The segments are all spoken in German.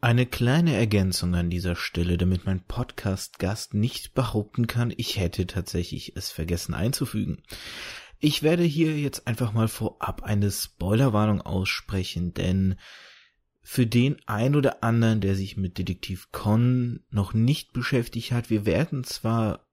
Eine kleine Ergänzung an dieser Stelle, damit mein Podcast-Gast nicht behaupten kann, ich hätte tatsächlich es vergessen einzufügen. Ich werde hier jetzt einfach mal vorab eine Spoilerwarnung aussprechen, denn für den ein oder anderen, der sich mit Detektiv Conan noch nicht beschäftigt hat, wir werden zwar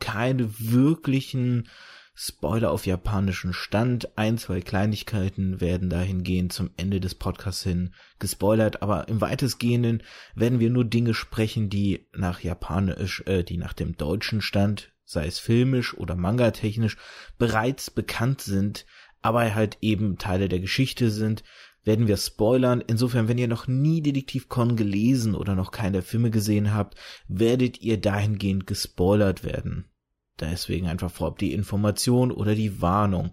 keine wirklichen Spoiler auf japanischen Stand, 1, 2 Kleinigkeiten werden dahingehend zum Ende des Podcasts hin gespoilert, aber im Weitestgehenden werden wir nur Dinge sprechen, die nach japanisch, die nach dem deutschen Stand, sei es filmisch oder manga-technisch, bereits bekannt sind, aber halt eben Teile der Geschichte sind, werden wir spoilern. Insofern, wenn ihr noch nie Detektiv Conan gelesen oder noch keine der Filme gesehen habt, werdet ihr dahingehend gespoilert werden. Deswegen einfach vorab die Information oder die Warnung.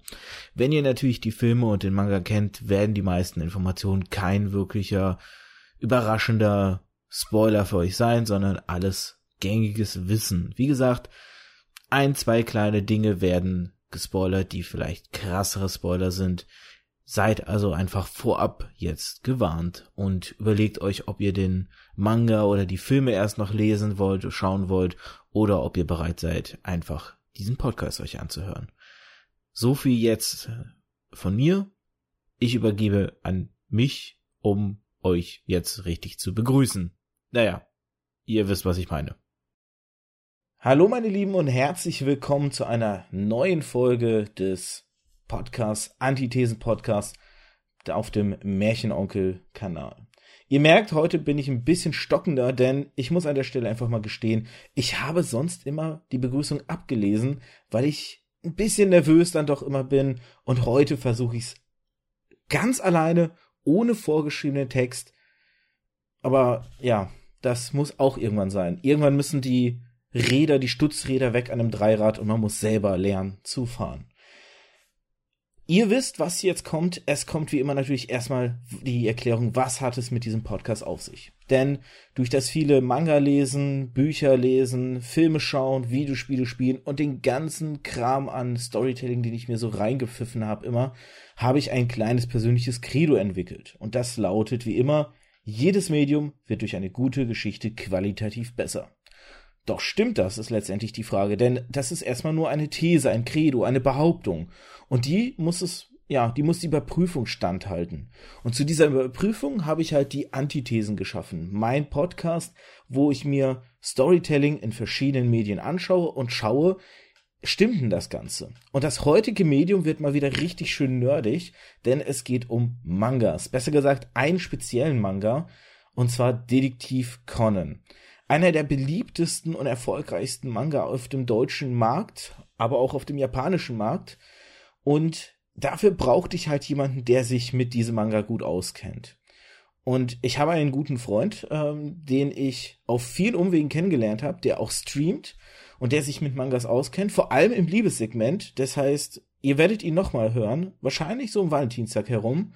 Wenn ihr natürlich die Filme und den Manga kennt, werden die meisten Informationen kein wirklicher, überraschender Spoiler für euch sein, sondern alles gängiges Wissen. Wie gesagt, 1, 2 kleine Dinge werden gespoilert, die vielleicht krassere Spoiler sind. Seid also einfach vorab jetzt gewarnt und überlegt euch, ob ihr den Manga oder die Filme erst noch lesen wollt, schauen wollt oder ob ihr bereit seid, einfach diesen Podcast euch anzuhören. So viel jetzt von mir. Ich übergebe an mich, um euch jetzt richtig zu begrüßen. Naja, ihr wisst, was ich meine. Hallo meine Lieben und herzlich willkommen zu einer neuen Folge des Podcast, Antithesen-Podcast auf dem Märchenonkel-Kanal. Ihr merkt, heute bin ich ein bisschen stockender, denn ich muss an der Stelle einfach mal gestehen, ich habe sonst immer die Begrüßung abgelesen, weil ich ein bisschen nervös dann doch immer bin und heute versuche ich es ganz alleine, ohne vorgeschriebenen Text. Aber ja, das muss auch irgendwann sein. Irgendwann müssen die Räder, die Stutzräder weg an einem Dreirad und man muss selber lernen zu fahren. Ihr wisst, was jetzt kommt. Es kommt wie immer natürlich erstmal die Erklärung, was hat es mit diesem Podcast auf sich. Denn durch das viele Manga lesen, Bücher lesen, Filme schauen, Videospiele spielen und den ganzen Kram an Storytelling, den ich mir so reingepfiffen habe immer, habe ich ein kleines persönliches Credo entwickelt. Und das lautet wie immer, jedes Medium wird durch eine gute Geschichte qualitativ besser. Doch stimmt das, ist letztendlich die Frage, denn das ist erstmal nur eine These, ein Credo, eine Behauptung. Und die muss die Überprüfung standhalten. Und zu dieser Überprüfung habe ich halt die Antithesen geschaffen. Mein Podcast, wo ich mir Storytelling in verschiedenen Medien anschaue und schaue, stimmt denn das Ganze? Und das heutige Medium wird mal wieder richtig schön nerdig, denn es geht um Mangas. Besser gesagt, einen speziellen Manga, und zwar Detektiv Conan. Einer der beliebtesten und erfolgreichsten Manga auf dem deutschen Markt, aber auch auf dem japanischen Markt. Und dafür brauchte ich halt jemanden, der sich mit diesem Manga gut auskennt. Und ich habe einen guten Freund, den ich auf vielen Umwegen kennengelernt habe, der auch streamt und der sich mit Mangas auskennt, vor allem im Liebessegment. Das heißt, ihr werdet ihn nochmal hören, wahrscheinlich so um Valentinstag herum.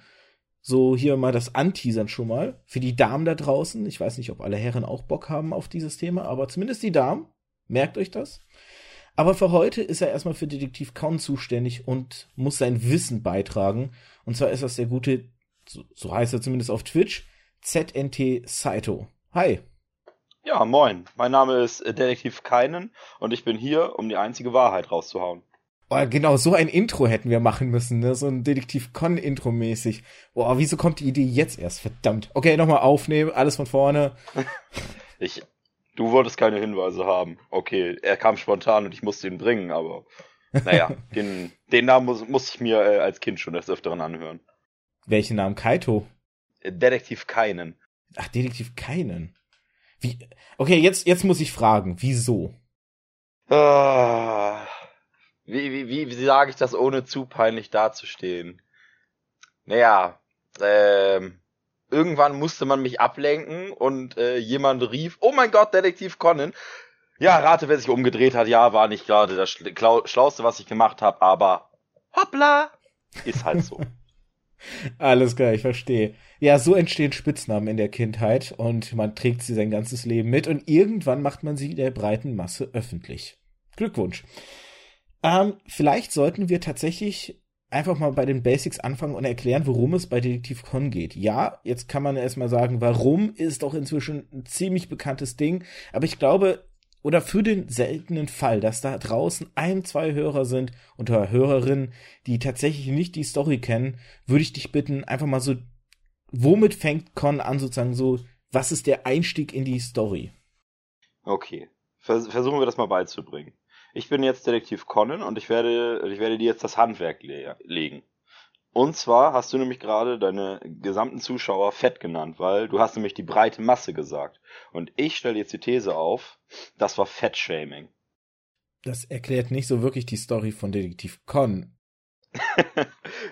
So, hier mal das Anteasern schon mal. Für die Damen da draußen, ich weiß nicht, ob alle Herren auch Bock haben auf dieses Thema, aber zumindest die Damen, merkt euch das. Aber für heute ist er erstmal für Detektiv Conan zuständig und muss sein Wissen beitragen. Und zwar ist das der gute, so heißt er zumindest auf Twitch, ZNT Saito. Hi. Ja, moin. Mein Name ist Detektiv Conan und ich bin hier, um die einzige Wahrheit rauszuhauen. Oh, genau, so ein Intro hätten wir machen müssen, ne? So ein Detektiv Conan-Intro mäßig. Boah, wieso kommt die Idee jetzt erst? Verdammt. Okay, nochmal aufnehmen, alles von vorne. Du wolltest keine Hinweise haben. Okay, er kam spontan und ich musste ihn bringen, aber naja, den Namen muss ich mir als Kind schon des Öfteren anhören. Welchen Namen? Kaito? Detektiv Conan. Ach, Detektiv Conan. Wie? Okay, jetzt muss ich fragen, wieso? Wie sage ich das, ohne zu peinlich dazustehen? Naja, irgendwann musste man mich ablenken und jemand rief, oh mein Gott, Detektiv Conan. Ja, rate, wer sich umgedreht hat. Ja, war nicht gerade das Schlauste, was ich gemacht habe, aber hoppla, ist halt so. Alles klar, ich verstehe. Ja, so entstehen Spitznamen in der Kindheit und man trägt sie sein ganzes Leben mit und irgendwann macht man sie der breiten Masse öffentlich. Glückwunsch. Vielleicht sollten wir tatsächlich einfach mal bei den Basics anfangen und erklären, worum es bei Detektiv Conan geht. Ja, jetzt kann man erstmal sagen, warum ist doch inzwischen ein ziemlich bekanntes Ding, aber ich glaube, oder für den seltenen Fall, dass da draußen 1-2 Hörer sind und Hörerinnen, die tatsächlich nicht die Story kennen, würde ich dich bitten, einfach mal so, womit fängt Conan an, sozusagen so, was ist der Einstieg in die Story? Okay, versuchen wir das mal beizubringen. Ich bin jetzt Detektiv Conan und ich werde dir jetzt das Handwerk legen. Und zwar hast du nämlich gerade deine gesamten Zuschauer fett genannt, weil du hast nämlich die breite Masse gesagt. Und ich stelle jetzt die These auf, das war Fettshaming. Das erklärt nicht so wirklich die Story von Detektiv Conan.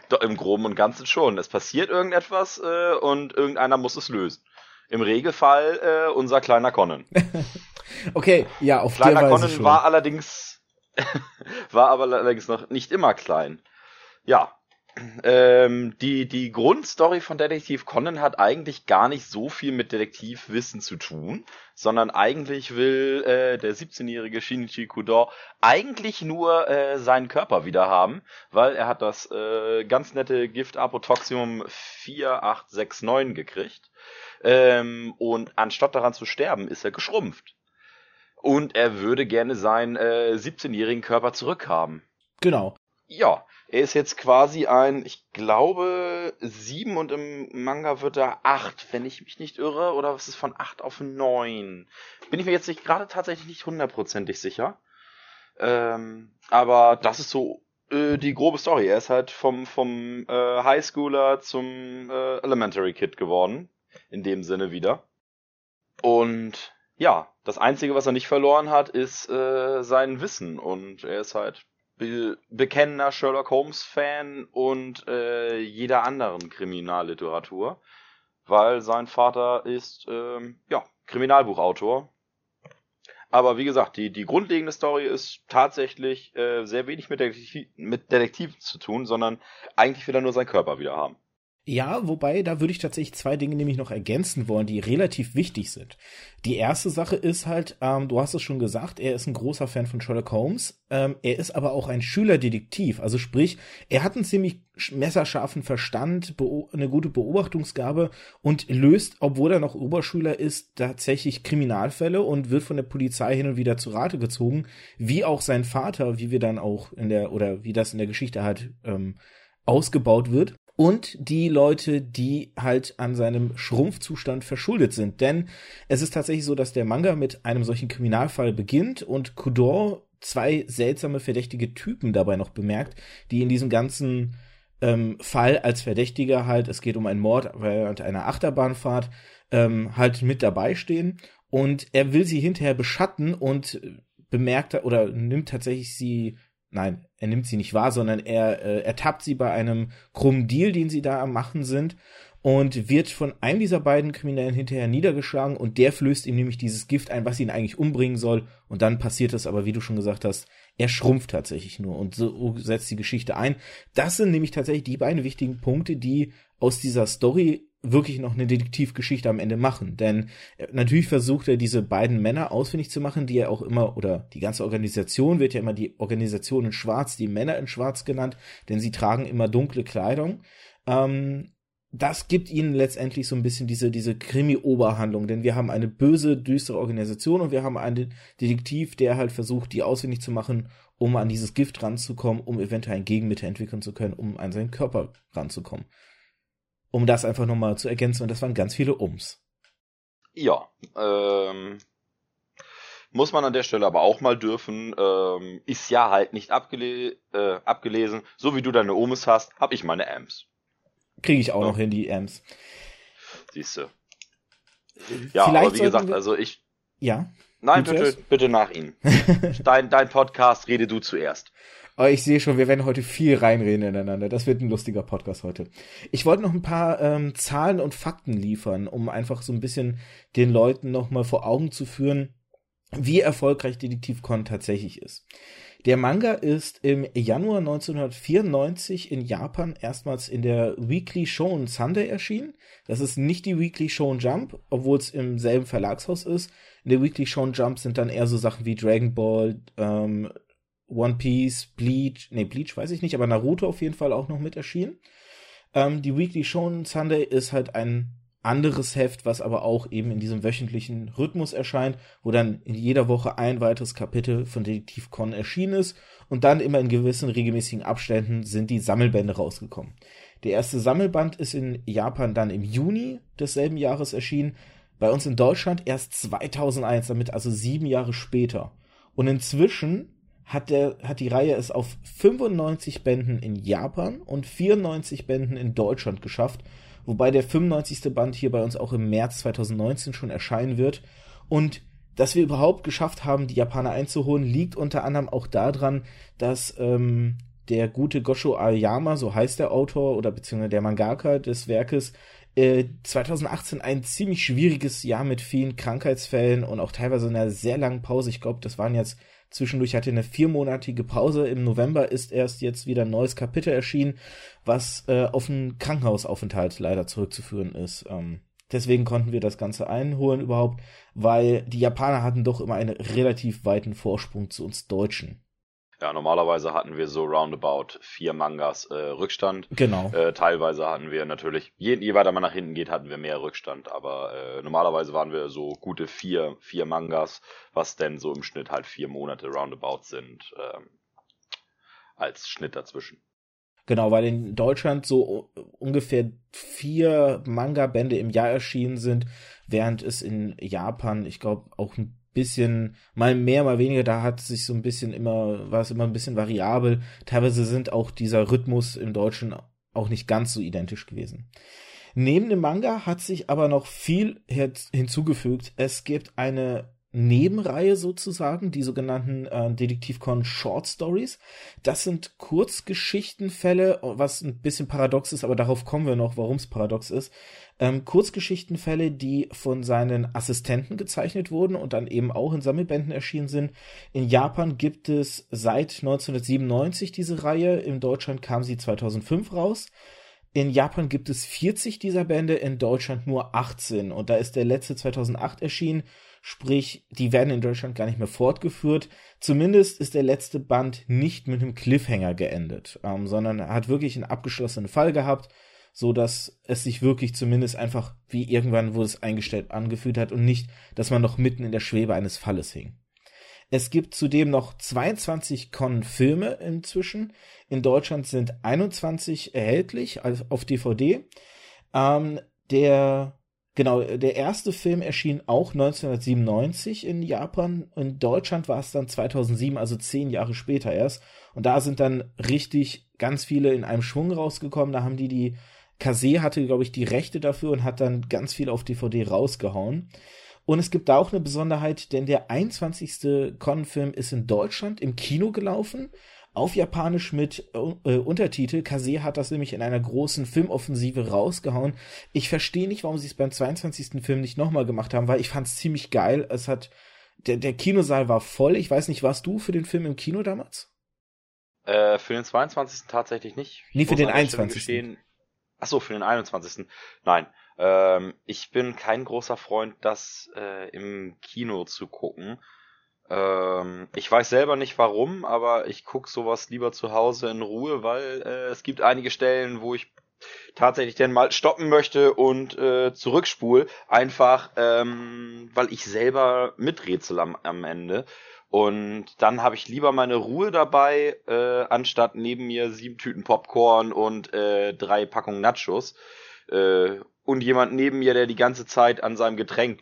Doch, im Groben und Ganzen schon. Es passiert irgendetwas und irgendeiner muss es lösen. Im Regelfall unser kleiner Conan. Okay, ja, auf kleiner der Weise Conan schon. war aber allerdings noch nicht immer klein. Ja. Die Grundstory von Detektiv Conan hat eigentlich gar nicht so viel mit Detektivwissen zu tun, sondern eigentlich will der 17-jährige Shinichi Kudo eigentlich nur seinen Körper wieder haben, weil er hat das ganz nette Gift Apotoxin 4869 gekriegt. Und anstatt daran zu sterben, ist er geschrumpft. Und er würde gerne seinen 17-jährigen Körper zurückhaben. Genau. Ja, er ist jetzt quasi ein, ich glaube, 7 und im Manga wird er 8, wenn ich mich nicht irre, oder was ist von 8 auf 9? Bin ich mir jetzt nicht gerade tatsächlich nicht hundertprozentig sicher. Aber das ist so die grobe Story. Er ist halt vom Highschooler zum Elementary Kid geworden, in dem Sinne wieder. Und ja, das Einzige, was er nicht verloren hat, ist sein Wissen. Und er ist halt bekennender Sherlock Holmes-Fan und jeder anderen Kriminalliteratur, weil sein Vater ist Kriminalbuchautor. Aber wie gesagt, die grundlegende Story ist tatsächlich sehr wenig mit Detektiv zu tun, sondern eigentlich will er nur seinen Körper wieder haben. Ja, wobei, da würde ich tatsächlich 2 Dinge nämlich noch ergänzen wollen, die relativ wichtig sind. Die erste Sache ist halt, du hast es schon gesagt, er ist ein großer Fan von Sherlock Holmes, er ist aber auch ein Schülerdetektiv, also sprich, er hat einen ziemlich messerscharfen Verstand, eine gute Beobachtungsgabe und löst, obwohl er noch Oberschüler ist, tatsächlich Kriminalfälle und wird von der Polizei hin und wieder zu Rate gezogen, wie auch sein Vater, wie wir dann auch wie das in der Geschichte halt ausgebaut wird. Und die Leute, die halt an seinem Schrumpfzustand verschuldet sind. Denn es ist tatsächlich so, dass der Manga mit einem solchen Kriminalfall beginnt und Kudo 2 seltsame, verdächtige Typen dabei noch bemerkt, die in diesem ganzen Fall als Verdächtiger halt, es geht um einen Mord während einer Achterbahnfahrt, halt mit dabei stehen. Und er will sie hinterher beschatten und er nimmt sie nicht wahr, sondern er ertappt sie bei einem krummen Deal, den sie da am Machen sind und wird von einem dieser beiden Kriminellen hinterher niedergeschlagen und der flößt ihm nämlich dieses Gift ein, was ihn eigentlich umbringen soll und dann passiert das aber, wie du schon gesagt hast, er schrumpft tatsächlich nur und so setzt die Geschichte ein. Das sind nämlich tatsächlich die beiden wichtigen Punkte, die aus dieser Story wirklich noch eine Detektivgeschichte am Ende machen, denn natürlich versucht er, diese beiden Männer ausfindig zu machen, die er auch immer, oder die ganze Organisation wird ja immer die Organisation in Schwarz, die Männer in Schwarz genannt, denn sie tragen immer dunkle Kleidung. Das gibt ihnen letztendlich so ein bisschen diese Krimi-Oberhandlung, denn wir haben eine böse, düstere Organisation und wir haben einen Detektiv, der halt versucht, die ausfindig zu machen, um an dieses Gift ranzukommen, um eventuell ein Gegenmittel entwickeln zu können, um an seinen Körper ranzukommen. Um das einfach nochmal zu ergänzen, und das waren ganz viele Ums. Ja, muss man an der Stelle aber auch mal dürfen, ist ja halt nicht abgelesen, so wie du deine Oms hast, hab ich meine Ams. Kriege ich auch noch hin, die Ams. Siehste. Ja, vielleicht aber wie gesagt, Ja? Nein, bitte nach ihm. Dein Podcast, rede du zuerst. Aber ich sehe schon, wir werden heute viel reinreden ineinander. Das wird ein lustiger Podcast heute. Ich wollte noch ein paar Zahlen und Fakten liefern, um einfach so ein bisschen den Leuten noch mal vor Augen zu führen, wie erfolgreich Detektiv Conan tatsächlich ist. Der Manga ist im Januar 1994 in Japan erstmals in der Weekly Shonen Sunday erschienen. Das ist nicht die Weekly Shonen Jump, obwohl es im selben Verlagshaus ist. In der Weekly Shonen Jump sind dann eher so Sachen wie Dragon Ball, One Piece, Bleach weiß ich nicht, aber Naruto auf jeden Fall auch noch mit erschienen. Die Weekly Shonen Sunday ist halt ein anderes Heft, was aber auch eben in diesem wöchentlichen Rhythmus erscheint, wo dann in jeder Woche ein weiteres Kapitel von Detektiv Conan erschienen ist und dann immer in gewissen regelmäßigen Abständen sind die Sammelbände rausgekommen. Der erste Sammelband ist in Japan dann im Juni desselben Jahres erschienen, bei uns in Deutschland erst 2001, damit also 7 Jahre später. Und inzwischen hat die Reihe es auf 95 Bänden in Japan und 94 Bänden in Deutschland geschafft, wobei der 95. Band hier bei uns auch im März 2019 schon erscheinen wird. Und dass wir überhaupt geschafft haben, die Japaner einzuholen, liegt unter anderem auch daran, dass der gute Gosho Aoyama, so heißt der Autor oder beziehungsweise der Mangaka des Werkes, 2018 ein ziemlich schwieriges Jahr mit vielen Krankheitsfällen und auch teilweise einer sehr langen Pause. Ich glaube, das waren jetzt zwischendurch, hatte eine 4-monatige Pause. Im November ist erst jetzt wieder ein neues Kapitel erschienen, was auf einen Krankenhausaufenthalt leider zurückzuführen ist. Deswegen konnten wir das Ganze einholen überhaupt, weil die Japaner hatten doch immer einen relativ weiten Vorsprung zu uns Deutschen. Ja, normalerweise hatten wir so roundabout 4 Mangas Rückstand. Genau. Teilweise hatten wir natürlich, je weiter man nach hinten geht, hatten wir mehr Rückstand. Aber normalerweise waren wir so gute 4 Mangas, was denn so im Schnitt halt 4 Monate roundabout sind, als Schnitt dazwischen. Genau, weil in Deutschland so ungefähr 4 Manga-Bände im Jahr erschienen sind, während es in Japan, ich glaube, auch ein bisschen, mal mehr, mal weniger, da hat sich so ein bisschen immer, war es immer ein bisschen variabel. Teilweise sind auch dieser Rhythmus im Deutschen auch nicht ganz so identisch gewesen. Neben dem Manga hat sich aber noch viel hinzugefügt. Es gibt eine Nebenreihe sozusagen, die sogenannten Detektiv Conan Short Stories. Das sind Kurzgeschichtenfälle, was ein bisschen paradox ist, aber darauf kommen wir noch, warum es paradox ist. Kurzgeschichtenfälle, die von seinen Assistenten gezeichnet wurden und dann eben auch in Sammelbänden erschienen sind. In Japan gibt es seit 1997 diese Reihe, in Deutschland kam sie 2005 raus. In Japan gibt es 40 dieser Bände, in Deutschland nur 18 und da ist der letzte 2008 erschienen, sprich, die werden in Deutschland gar nicht mehr fortgeführt. Zumindest ist der letzte Band nicht mit einem Cliffhanger geendet, sondern hat wirklich einen abgeschlossenen Fall gehabt, so dass es sich wirklich zumindest einfach wie irgendwann, wo es eingestellt angefühlt hat und nicht, dass man noch mitten in der Schwebe eines Falles hing. Es gibt zudem noch 22 Conan-Filme inzwischen. In Deutschland sind 21 erhältlich, also auf DVD. Der erste Film erschien auch 1997 in Japan. In Deutschland war es dann 2007, also 10 Jahre später erst. Und da sind dann richtig ganz viele in einem Schwung rausgekommen. Da haben die Kase hatte, glaube ich, die Rechte dafür und hat dann ganz viel auf DVD rausgehauen. Und es gibt da auch eine Besonderheit, denn der 21. Conan-Film ist in Deutschland im Kino gelaufen, auf Japanisch mit Untertitel. Kase hat das nämlich in einer großen Filmoffensive rausgehauen. Ich verstehe nicht, warum sie es beim 22. Film nicht nochmal gemacht haben, weil ich fand es ziemlich geil. Der Kinosaal war voll. Ich weiß nicht, warst du für den Film im Kino damals? Für den 22. tatsächlich nicht. Nee, für den 21. Achso, für den 21. Nein. Ich bin kein großer Freund, das im Kino zu gucken. Ich weiß selber nicht warum, aber ich gucke sowas lieber zu Hause in Ruhe, weil es gibt einige Stellen, wo ich tatsächlich dann mal stoppen möchte und zurückspule, einfach weil ich selber miträtsel am Ende. Und dann habe ich lieber meine Ruhe dabei, anstatt neben mir 7 Tüten Popcorn und 3 Packungen Nachos. Und jemand neben mir, der die ganze Zeit an seinem Getränk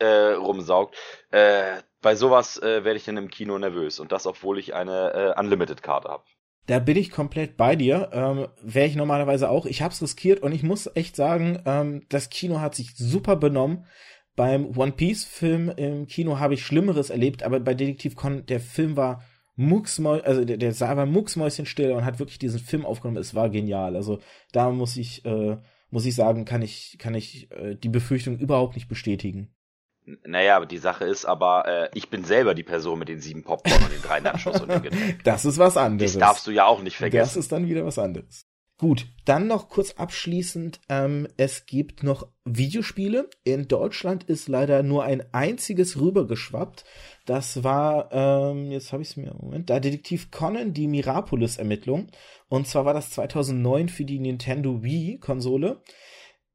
rumsaugt. Bei sowas werde ich dann im Kino nervös. Und das, obwohl ich eine Unlimited-Karte habe. Da bin ich komplett bei dir, wäre ich normalerweise auch. Ich habe es riskiert und ich muss echt sagen, das Kino hat sich super benommen. Beim One-Piece-Film im Kino habe ich Schlimmeres erlebt, aber bei Detektiv Conan, der Film war der Saal war mucksmäuschenstill und hat wirklich diesen Film aufgenommen. Es war genial. Also da muss ich sagen, kann ich die Befürchtung überhaupt nicht bestätigen. Naja, aber die Sache ist aber, ich bin selber die Person mit den 7 Popcorn und den 3 Nachos und dem Getränk. Das ist was anderes. Das darfst du ja auch nicht vergessen. Das ist dann wieder was anderes. Gut, dann noch kurz abschließend, es gibt noch Videospiele. In Deutschland ist leider nur ein einziges rübergeschwappt. Das war, jetzt habe ich es mir, Moment, da Detektiv Conan, die Mirapolis-Ermittlung. Und zwar war das 2009 für die Nintendo Wii-Konsole.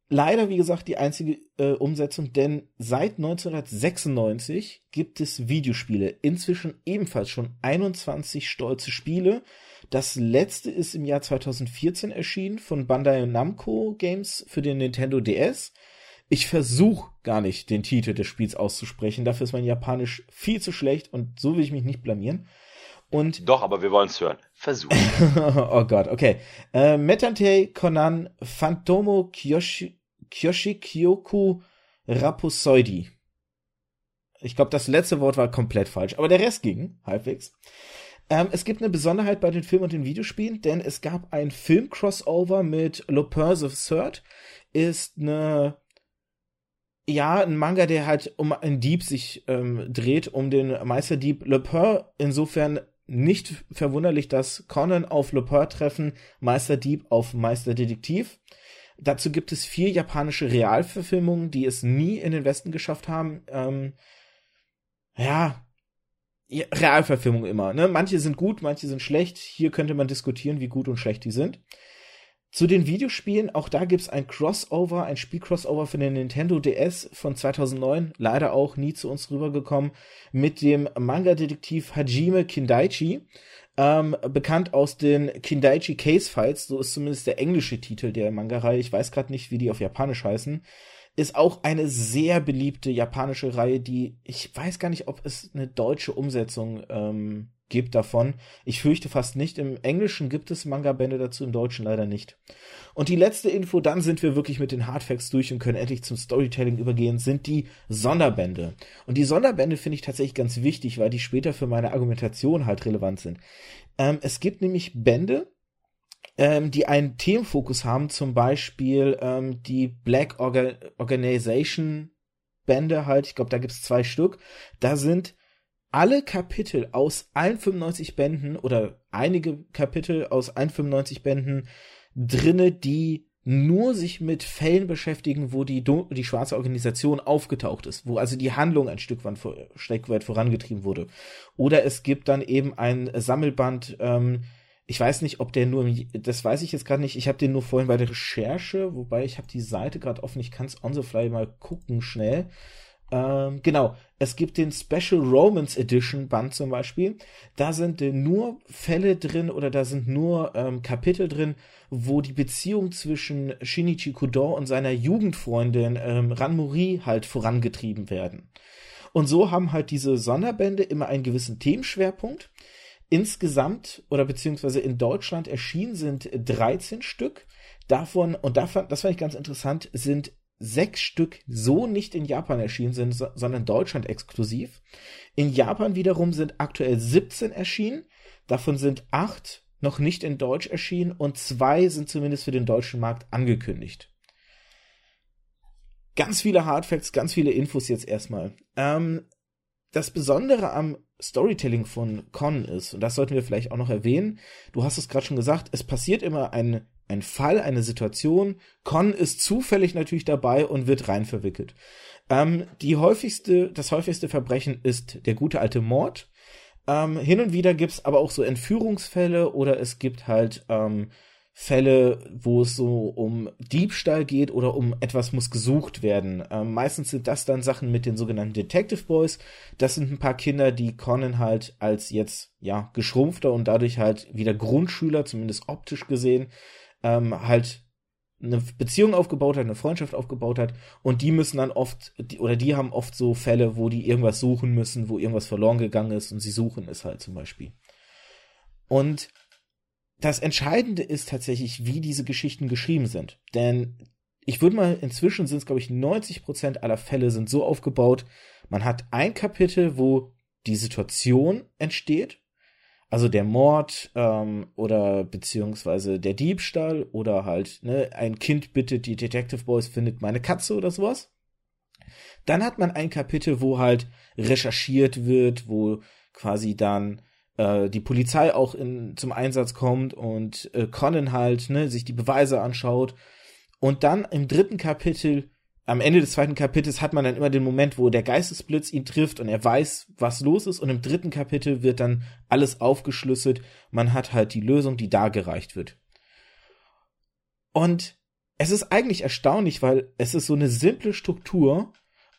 Leider, wie gesagt, die einzige Umsetzung, denn seit 1996 gibt es Videospiele. Inzwischen ebenfalls schon 21 stolze Spiele. Das letzte ist im Jahr 2014 erschienen von Bandai Namco Games für den Nintendo DS. Ich versuche gar nicht, den Titel des Spiels auszusprechen. Dafür ist mein Japanisch viel zu schlecht und so will ich mich nicht blamieren. Und doch, aber wir wollen es hören. Versuchen. Oh Gott, okay. Metantei Conan Phantomo Kyoshikyoku Rapusoidi. Ich glaube, das letzte Wort war komplett falsch, aber der Rest ging halbwegs. Es gibt eine Besonderheit bei den Filmen und den Videospielen, denn es gab ein Film-Crossover mit Lupin the Third. Ist eine, ja, ein Manga, der halt um einen Dieb sich dreht, um den Meisterdieb Lupin. Insofern nicht verwunderlich, dass Conan auf Lupin treffen, Meisterdieb auf Meisterdetektiv. Dazu gibt es 4 japanische Realverfilmungen, die es nie in den Westen geschafft haben. Realverfilmung immer, ne? Manche sind gut, manche sind schlecht. Hier könnte man diskutieren, wie gut und schlecht die sind. Zu den Videospielen, auch da gibt's ein Crossover, ein Spiel-Crossover für den Nintendo DS von 2009, leider auch nie zu uns rübergekommen, mit dem Manga-Detektiv Hajime Kindaichi, bekannt aus den Kindaichi Case Files, so ist zumindest der englische Titel der Manga-Reihe, ich weiß gerade nicht, wie die auf Japanisch heißen. Ist auch eine sehr beliebte japanische Reihe, die, ich weiß gar nicht, ob es eine deutsche Umsetzung gibt davon. Ich fürchte fast nicht. Im Englischen gibt es Manga-Bände dazu, im Deutschen leider nicht. Und die letzte Info, dann sind wir wirklich mit den Hardfacts durch und können endlich zum Storytelling übergehen, sind die Sonderbände. Und die Sonderbände finde ich tatsächlich ganz wichtig, weil die später für meine Argumentation halt relevant sind. Es gibt nämlich Bände, die einen Themenfokus haben, zum Beispiel die Black Organization Bände halt, ich glaube, da gibt's 2 Stück, da sind alle Kapitel aus allen 95 Bänden oder einige Kapitel aus allen 95 Bänden drinne, die nur sich mit Fällen beschäftigen, wo die schwarze Organisation aufgetaucht ist, wo also die Handlung ein Stück weit vorangetrieben wurde. Oder es gibt dann eben ein Sammelband, ich weiß nicht, ob der nur, das weiß ich jetzt gerade nicht, ich habe den nur vorhin bei der Recherche, wobei ich habe die Seite gerade offen, ich kann es on the fly mal gucken schnell. Genau, es gibt den Special Romance Edition Band zum Beispiel, da sind nur Fälle drin oder da sind nur Kapitel drin, wo die Beziehung zwischen Shinichi Kudo und seiner Jugendfreundin Ran Mouri halt vorangetrieben werden. Und so haben halt diese Sonderbände immer einen gewissen Themenschwerpunkt. Insgesamt oder beziehungsweise in Deutschland erschienen sind 13 Stück. Davon, und davon, das fand ich ganz interessant, sind 6 Stück so nicht in Japan erschienen, sondern Deutschland exklusiv. In Japan wiederum sind aktuell 17 erschienen. Davon sind 8 noch nicht in Deutsch erschienen und 2 sind zumindest für den deutschen Markt angekündigt. Ganz viele Hardfacts, ganz viele Infos jetzt erstmal. Das Besondere am Storytelling von Conan ist, und das sollten wir vielleicht auch noch erwähnen, du hast es gerade schon gesagt, es passiert immer ein Fall, eine Situation, Conan ist zufällig natürlich dabei und wird rein verwickelt. Das häufigste Verbrechen ist der gute alte Mord. Hin und wieder gibt's aber auch so Entführungsfälle oder es gibt halt Fälle, wo es so um Diebstahl geht oder um etwas muss gesucht werden. Meistens sind das dann Sachen mit den sogenannten Detective Boys. Das sind ein paar Kinder, die Conan halt als jetzt, ja, geschrumpfter und dadurch halt wieder Grundschüler, zumindest optisch gesehen, halt eine Beziehung aufgebaut hat, eine Freundschaft aufgebaut hat und die müssen dann oft, oder die haben oft so Fälle, wo die irgendwas suchen müssen, wo irgendwas verloren gegangen ist und sie suchen es halt zum Beispiel. Und das Entscheidende ist tatsächlich, wie diese Geschichten geschrieben sind. Denn ich würde mal, inzwischen sind es, glaube ich, 90% aller Fälle sind so aufgebaut, man hat ein Kapitel, wo die Situation entsteht, also der Mord oder beziehungsweise der Diebstahl oder halt, ne, ein Kind bittet, die Detective Boys findet meine Katze oder sowas. Dann hat man ein Kapitel, wo halt recherchiert wird, wo quasi dann die Polizei auch zum Einsatz kommt und Conan halt, ne, sich die Beweise anschaut. Und dann im dritten Kapitel, am Ende des zweiten Kapitels, hat man dann immer den Moment, wo der Geistesblitz ihn trifft und er weiß, was los ist. Und im dritten Kapitel wird dann alles aufgeschlüsselt. Man hat halt die Lösung, die dargereicht wird. Und es ist eigentlich erstaunlich, weil es ist so eine simple Struktur.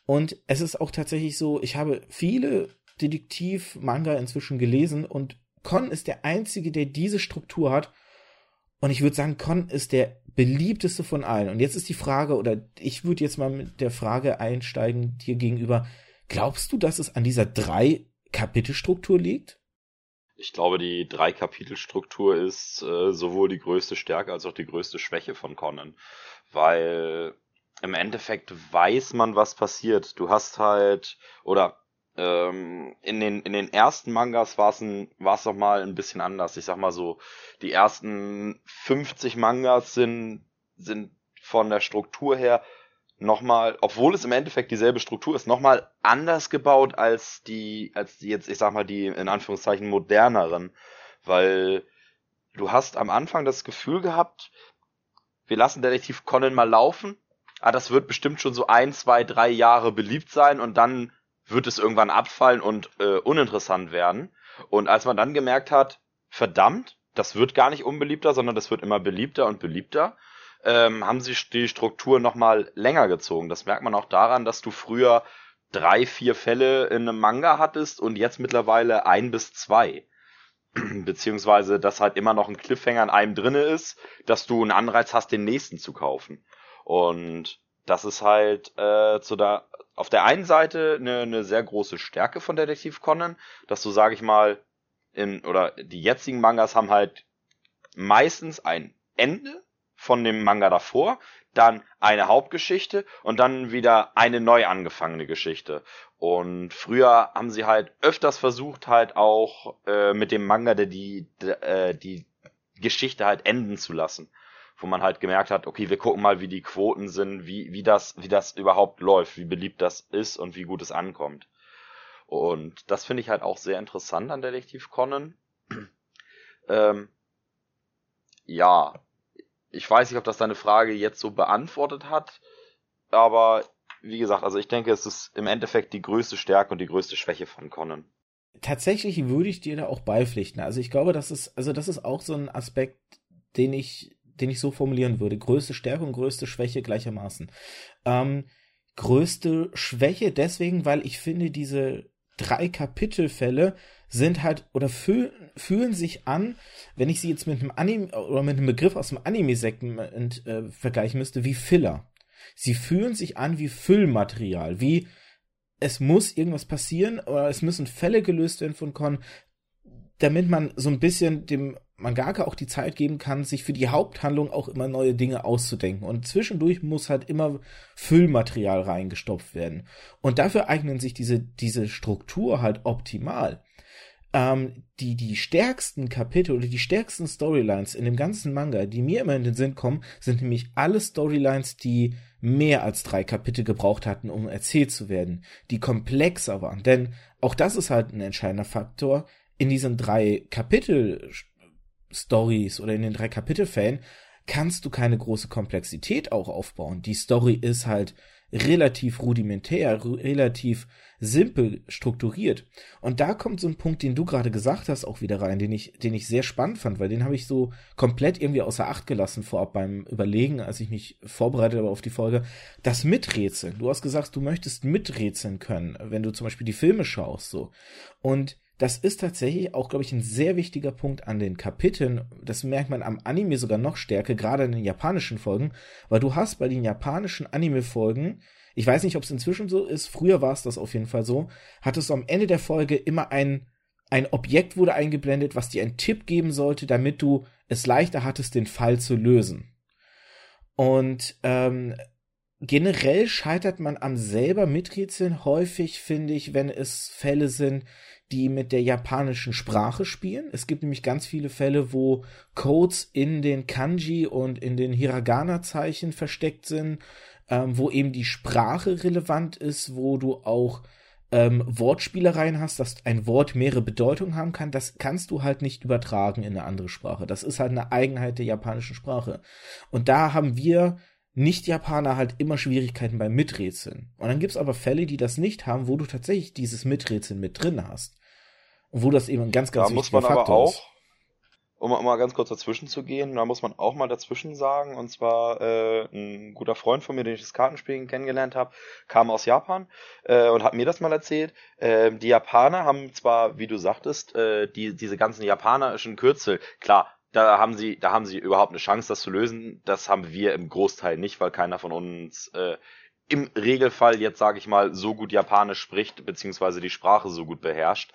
Und es ist auch tatsächlich so, ich habe viele Detektiv-Manga inzwischen gelesen und Conan ist der einzige, der diese Struktur hat. Und ich würde sagen, Conan ist der beliebteste von allen. Und jetzt ist die Frage, oder ich würde jetzt mal mit der Frage einsteigen dir gegenüber, glaubst du, dass es an dieser 3-Kapitel-Struktur liegt? Ich glaube, die 3-Kapitel-Struktur ist sowohl die größte Stärke als auch die größte Schwäche von Conan, weil im Endeffekt weiß man, was passiert. Du hast halt, oder in den ersten Mangas war es noch mal ein bisschen anders. Ich sag mal so, die ersten 50 Mangas sind von der Struktur her noch mal, obwohl es im Endeffekt dieselbe Struktur ist, noch mal anders gebaut als die jetzt, ich sag mal, die in Anführungszeichen moderneren, weil du hast am Anfang das Gefühl gehabt, wir lassen Detektiv Conan mal laufen. Ah, das wird bestimmt schon so 1, 2, 3 Jahre beliebt sein und dann wird es irgendwann abfallen und uninteressant werden. Und als man dann gemerkt hat, verdammt, das wird gar nicht unbeliebter, sondern das wird immer beliebter und beliebter, haben sie die Struktur nochmal länger gezogen. Das merkt man auch daran, dass du früher 3, 4 Fälle in einem Manga hattest und jetzt mittlerweile 1 bis 2. Beziehungsweise, dass halt immer noch ein Cliffhanger in einem drinne ist, dass du einen Anreiz hast, den nächsten zu kaufen. Und das ist halt auf der einen Seite eine sehr große Stärke von Detektiv Conan, dass du, sag ich mal, die jetzigen Mangas haben halt meistens ein Ende von dem Manga davor, dann eine Hauptgeschichte und dann wieder eine neu angefangene Geschichte. Und früher haben sie halt öfters versucht, halt auch mit dem Manga die Geschichte halt enden zu lassen, wo man halt gemerkt hat, okay, wir gucken mal, wie die Quoten sind, wie das überhaupt läuft, wie beliebt das ist und wie gut es ankommt. Und das finde ich halt auch sehr interessant an Detektiv Conan. Ja, ich weiß nicht, ob das deine Frage jetzt so beantwortet hat, aber wie gesagt, also ich denke, es ist im Endeffekt die größte Stärke und die größte Schwäche von Conan. Tatsächlich würde ich dir da auch beipflichten. Also ich glaube, das ist auch so ein Aspekt, den ich so formulieren würde. Größte Stärke und größte Schwäche gleichermaßen. Größte Schwäche deswegen, weil ich finde, diese 3 Kapitelfälle sind halt, oder fühlen sich an, wenn ich sie jetzt mit einem Anime oder mit einem Begriff aus dem Anime-Segment vergleichen müsste, wie Filler. Sie fühlen sich an wie Füllmaterial, wie es muss irgendwas passieren oder es müssen Fälle gelöst werden von Conan, damit man so ein bisschen dem Mangaka auch die Zeit geben kann, sich für die Haupthandlung auch immer neue Dinge auszudenken. Und zwischendurch muss halt immer Füllmaterial reingestopft werden. Und dafür eignen sich diese Struktur halt optimal. Die stärksten Kapitel oder die stärksten Storylines in dem ganzen Manga, die mir immer in den Sinn kommen, sind nämlich alle Storylines, die mehr als 3 Kapitel gebraucht hatten, um erzählt zu werden, die komplexer waren. Denn auch das ist halt ein entscheidender Faktor. In diesen 3 Kapitel-Stories oder in den 3 Kapitel-Fällen kannst du keine große Komplexität auch aufbauen. Die Story ist halt relativ rudimentär, relativ simpel strukturiert. Und da kommt so ein Punkt, den du gerade gesagt hast, auch wieder rein, den ich sehr spannend fand, weil den habe ich so komplett irgendwie außer Acht gelassen vorab beim Überlegen, als ich mich vorbereitet habe auf die Folge. Das Miträtseln. Du hast gesagt, du möchtest miträtseln können, wenn du zum Beispiel die Filme schaust, so. Und das ist tatsächlich auch, glaube ich, ein sehr wichtiger Punkt an den Kapiteln. Das merkt man am Anime sogar noch stärker, gerade in den japanischen Folgen, weil du hast bei den japanischen Anime-Folgen, ich weiß nicht, ob es inzwischen so ist, früher war es das auf jeden Fall so, hattest du am Ende der Folge immer ein Objekt wurde eingeblendet, was dir einen Tipp geben sollte, damit du es leichter hattest, den Fall zu lösen. Und generell scheitert man am selber miträtseln häufig, finde ich, wenn es Fälle sind, die mit der japanischen Sprache spielen. Es gibt nämlich ganz viele Fälle, wo Codes in den Kanji und in den Hiragana-Zeichen versteckt sind, wo eben die Sprache relevant ist, wo du auch Wortspielereien hast, dass ein Wort mehrere Bedeutungen haben kann, das kannst du halt nicht übertragen in eine andere Sprache. Das ist halt eine Eigenheit der japanischen Sprache. Und da haben wir Nicht-Japaner halt immer Schwierigkeiten beim Miträtseln. Und dann gibt's aber Fälle, die das nicht haben, wo du tatsächlich dieses Miträtseln mit drin hast. Und wo das eben ein ganz, ganz wichtiger Faktor ist. Da muss man aber auch, um mal ganz kurz dazwischen zu gehen, da muss man auch mal dazwischen sagen, und zwar ein guter Freund von mir, den ich das Kartenspielen kennengelernt habe, kam aus Japan und hat mir das mal erzählt. Die Japaner haben zwar, wie du sagtest, diese ganzen japanischen Kürzel, klar, da haben sie überhaupt eine Chance, das zu lösen. Das haben wir im Großteil nicht, weil keiner von uns im Regelfall jetzt, sage ich mal, so gut Japanisch spricht, beziehungsweise die Sprache so gut beherrscht.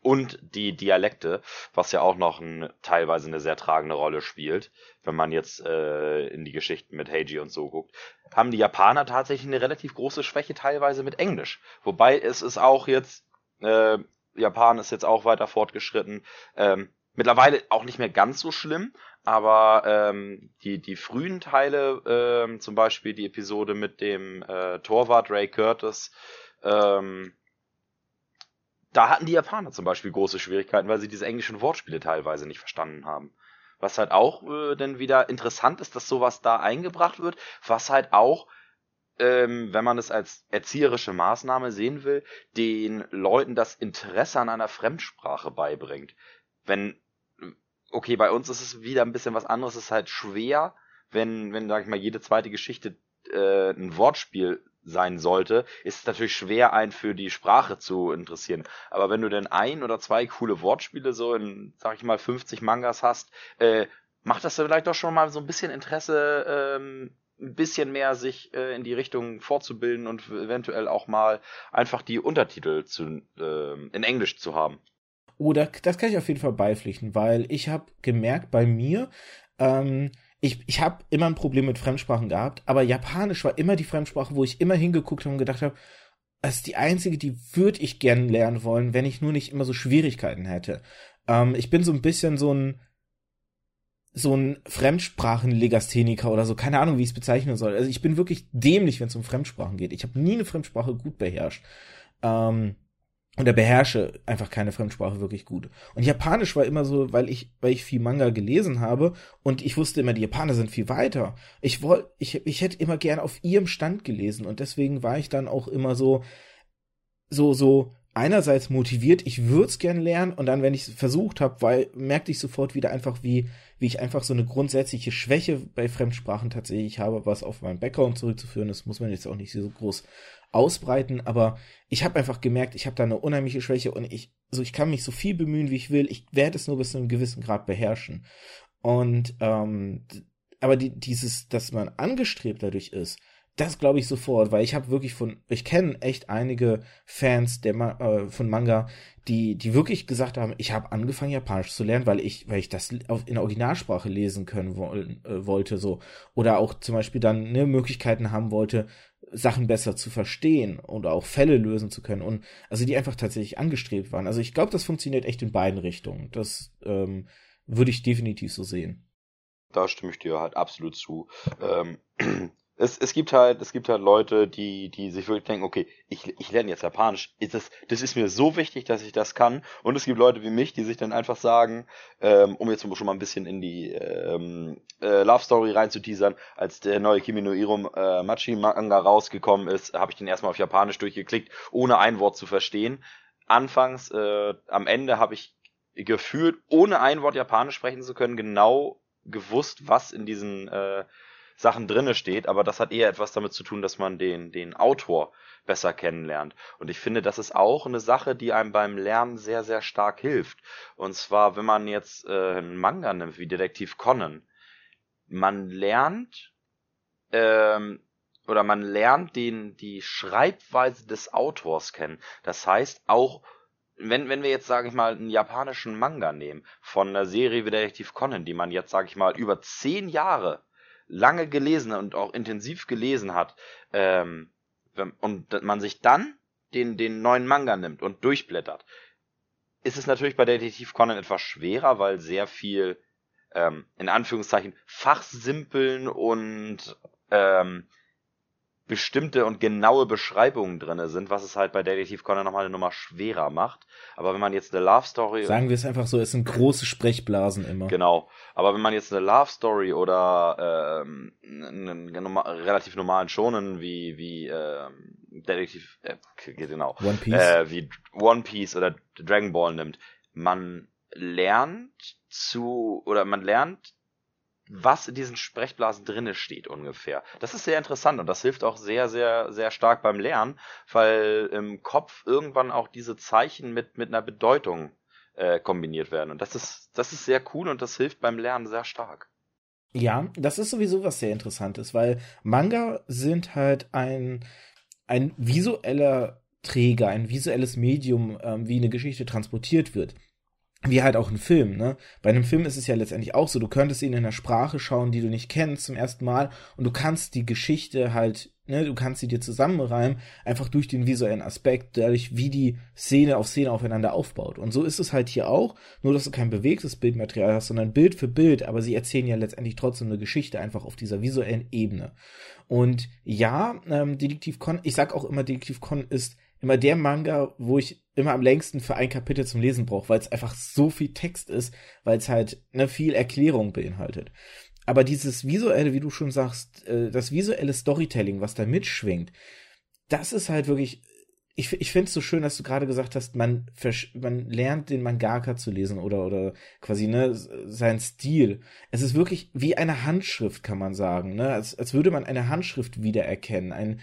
Und die Dialekte, was ja auch noch teilweise eine sehr tragende Rolle spielt, wenn man jetzt in die Geschichten mit Heiji und so guckt, haben die Japaner tatsächlich eine relativ große Schwäche teilweise mit Englisch. Wobei es ist auch jetzt, Japan ist jetzt auch weiter fortgeschritten, mittlerweile auch nicht mehr ganz so schlimm, aber die frühen Teile, zum Beispiel die Episode mit dem Torwart Ray Curtis, da hatten die Japaner zum Beispiel große Schwierigkeiten, weil sie diese englischen Wortspiele teilweise nicht verstanden haben. Was halt auch dann wieder interessant ist, dass sowas da eingebracht wird, was halt auch, wenn man es als erzieherische Maßnahme sehen will, den Leuten das Interesse an einer Fremdsprache beibringt. Okay, bei uns ist es wieder ein bisschen was anderes, es ist halt schwer, wenn, sag ich mal, jede zweite Geschichte ein Wortspiel sein sollte, ist es natürlich schwer, einen für die Sprache zu interessieren. Aber wenn du denn ein oder zwei coole Wortspiele so in, sag ich mal, 50 Mangas hast, macht das vielleicht doch schon mal so ein bisschen Interesse, ein bisschen mehr sich in die Richtung fortzubilden und eventuell auch mal einfach die Untertitel in Englisch zu haben. Oder, das kann ich auf jeden Fall beipflichten, weil ich habe gemerkt, bei mir, ich habe immer ein Problem mit Fremdsprachen gehabt, aber Japanisch war immer die Fremdsprache, wo ich immer hingeguckt habe und gedacht habe, das ist die einzige, die würde ich gerne lernen wollen, wenn ich nur nicht immer so Schwierigkeiten hätte. Ich bin so ein bisschen so ein Fremdsprachen-Legastheniker oder so, keine Ahnung, wie ich es bezeichnen soll. Also ich bin wirklich dämlich, wenn es um Fremdsprachen geht. Ich habe nie eine Fremdsprache gut beherrscht. Und er beherrsche einfach keine Fremdsprache wirklich gut. Und Japanisch war immer so, weil ich viel Manga gelesen habe und ich wusste immer, die Japaner sind viel weiter. Ich hätte immer gern auf ihrem Stand gelesen und deswegen war ich dann auch immer so einerseits motiviert, ich würde es gern lernen und dann, wenn ich es versucht habe, merkte ich sofort wieder einfach, wie ich einfach so eine grundsätzliche Schwäche bei Fremdsprachen tatsächlich habe, was auf meinen Background zurückzuführen ist, muss man jetzt auch nicht so groß ausbreiten, aber ich habe einfach gemerkt, ich habe da eine unheimliche Schwäche und ich kann mich so viel bemühen, wie ich will, ich werde es nur bis zu einem gewissen Grad beherrschen. Und aber dieses, dass man angestrebt dadurch ist, das glaube ich sofort, weil ich habe wirklich ich kenne echt einige Fans von Manga, die wirklich gesagt haben, ich habe angefangen Japanisch zu lernen, weil ich das in der Originalsprache lesen können wollte so, oder auch zum Beispiel dann Möglichkeiten haben wollte, Sachen besser zu verstehen oder auch Fälle lösen zu können und also die einfach tatsächlich angestrebt waren. Also ich glaube, das funktioniert echt in beiden Richtungen. Das würde ich definitiv so sehen. Da stimme ich dir halt absolut zu. Es gibt halt Leute, die sich wirklich denken, okay, ich lerne jetzt Japanisch. Das ist mir so wichtig, dass ich das kann. Und es gibt Leute wie mich, die sich dann einfach sagen, um jetzt schon mal ein bisschen in die Love Story reinzuteasern, als der neue Kimi no Iro Machi Manga rausgekommen ist, habe ich den erstmal auf Japanisch durchgeklickt, ohne ein Wort zu verstehen. Anfangs, am Ende habe ich gefühlt, ohne ein Wort Japanisch sprechen zu können, genau gewusst, was in diesen Sachen drinne steht, aber das hat eher etwas damit zu tun, dass man den Autor besser kennenlernt. Und ich finde, das ist auch eine Sache, die einem beim Lernen sehr, sehr stark hilft. Und zwar, wenn man jetzt einen Manga nimmt, wie Detektiv Conan, man lernt die Schreibweise des Autors kennen. Das heißt auch, wenn wir jetzt, sage ich mal, einen japanischen Manga nehmen, von einer Serie wie Detektiv Conan, die man jetzt, sage ich mal, über 10 Jahre lange gelesen und auch intensiv gelesen hat, und man sich dann den neuen Manga nimmt und durchblättert, ist es natürlich bei Detektiv Conan etwas schwerer, weil sehr viel, in Anführungszeichen, Fachsimpeln und bestimmte und genaue Beschreibungen drin sind, was es halt bei Detektiv Conan nochmal eine Nummer schwerer macht. Aber wenn man jetzt eine Love Story... Sagen wir es einfach so, es sind große Sprechblasen immer. Genau. Aber wenn man jetzt eine Love Story oder einen relativ normalen Shonen wie Detektiv... genau. One Piece. Wie One Piece oder Dragon Ball nimmt, man lernt, was in diesen Sprechblasen drinne steht ungefähr. Das ist sehr interessant und das hilft auch sehr, sehr, sehr stark beim Lernen, weil im Kopf irgendwann auch diese Zeichen mit einer Bedeutung kombiniert werden. Und das ist sehr cool und das hilft beim Lernen sehr stark. Ja, das ist sowieso was sehr Interessantes, weil Manga sind halt ein visueller Träger, ein visuelles Medium, wie eine Geschichte transportiert wird. Wie halt auch ein Film, ne? Bei einem Film ist es ja letztendlich auch so, du könntest ihn in einer Sprache schauen, die du nicht kennst zum ersten Mal und du kannst die Geschichte halt, ne, du kannst sie dir zusammenreimen, einfach durch den visuellen Aspekt, dadurch wie die Szene auf Szene aufeinander aufbaut. Und so ist es halt hier auch, nur dass du kein bewegtes Bildmaterial hast, sondern Bild für Bild, aber sie erzählen ja letztendlich trotzdem eine Geschichte einfach auf dieser visuellen Ebene. Und ja, Detektiv Conan, ich sag auch immer, Detektiv Conan ist immer der Manga, wo ich immer am längsten für ein Kapitel zum Lesen brauche, weil es einfach so viel Text ist, weil es halt viel Erklärung beinhaltet. Aber dieses visuelle, wie du schon sagst, das visuelle Storytelling, was da mitschwingt, das ist halt wirklich, ich finde es so schön, dass du gerade gesagt hast, man lernt den Mangaka zu lesen oder quasi seinen Stil. Es ist wirklich wie eine Handschrift, kann man sagen, als würde man eine Handschrift wiedererkennen,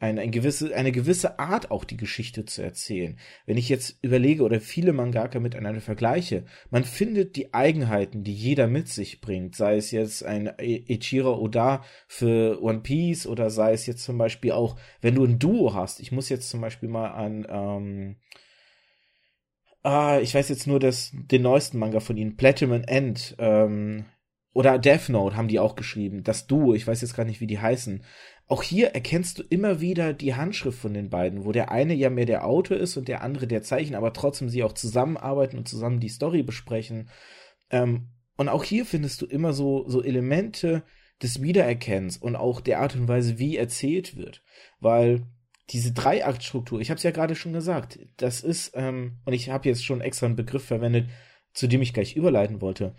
eine gewisse Art auch die Geschichte zu erzählen. Wenn ich jetzt überlege oder viele Mangaka miteinander vergleiche, man findet die Eigenheiten, die jeder mit sich bringt, sei es jetzt ein Eiichiro Oda für One Piece oder sei es jetzt zum Beispiel auch, wenn du ein Duo hast. Ich muss jetzt zum Beispiel mal an ich weiß jetzt nur den neuesten Manga von ihnen, Platinum End, oder Death Note haben die auch geschrieben, das Duo, ich weiß jetzt gar nicht, wie die heißen. Auch hier erkennst du immer wieder die Handschrift von den beiden, wo der eine ja mehr der Autor ist und der andere der Zeichen, aber trotzdem sie auch zusammenarbeiten und zusammen die Story besprechen. Und auch hier findest du immer so Elemente des Wiedererkennens und auch der Art und Weise, wie erzählt wird. Weil diese Dreiaktstruktur, ich habe es ja gerade schon gesagt, das ist, und ich habe jetzt schon extra einen Begriff verwendet, zu dem ich gleich überleiten wollte.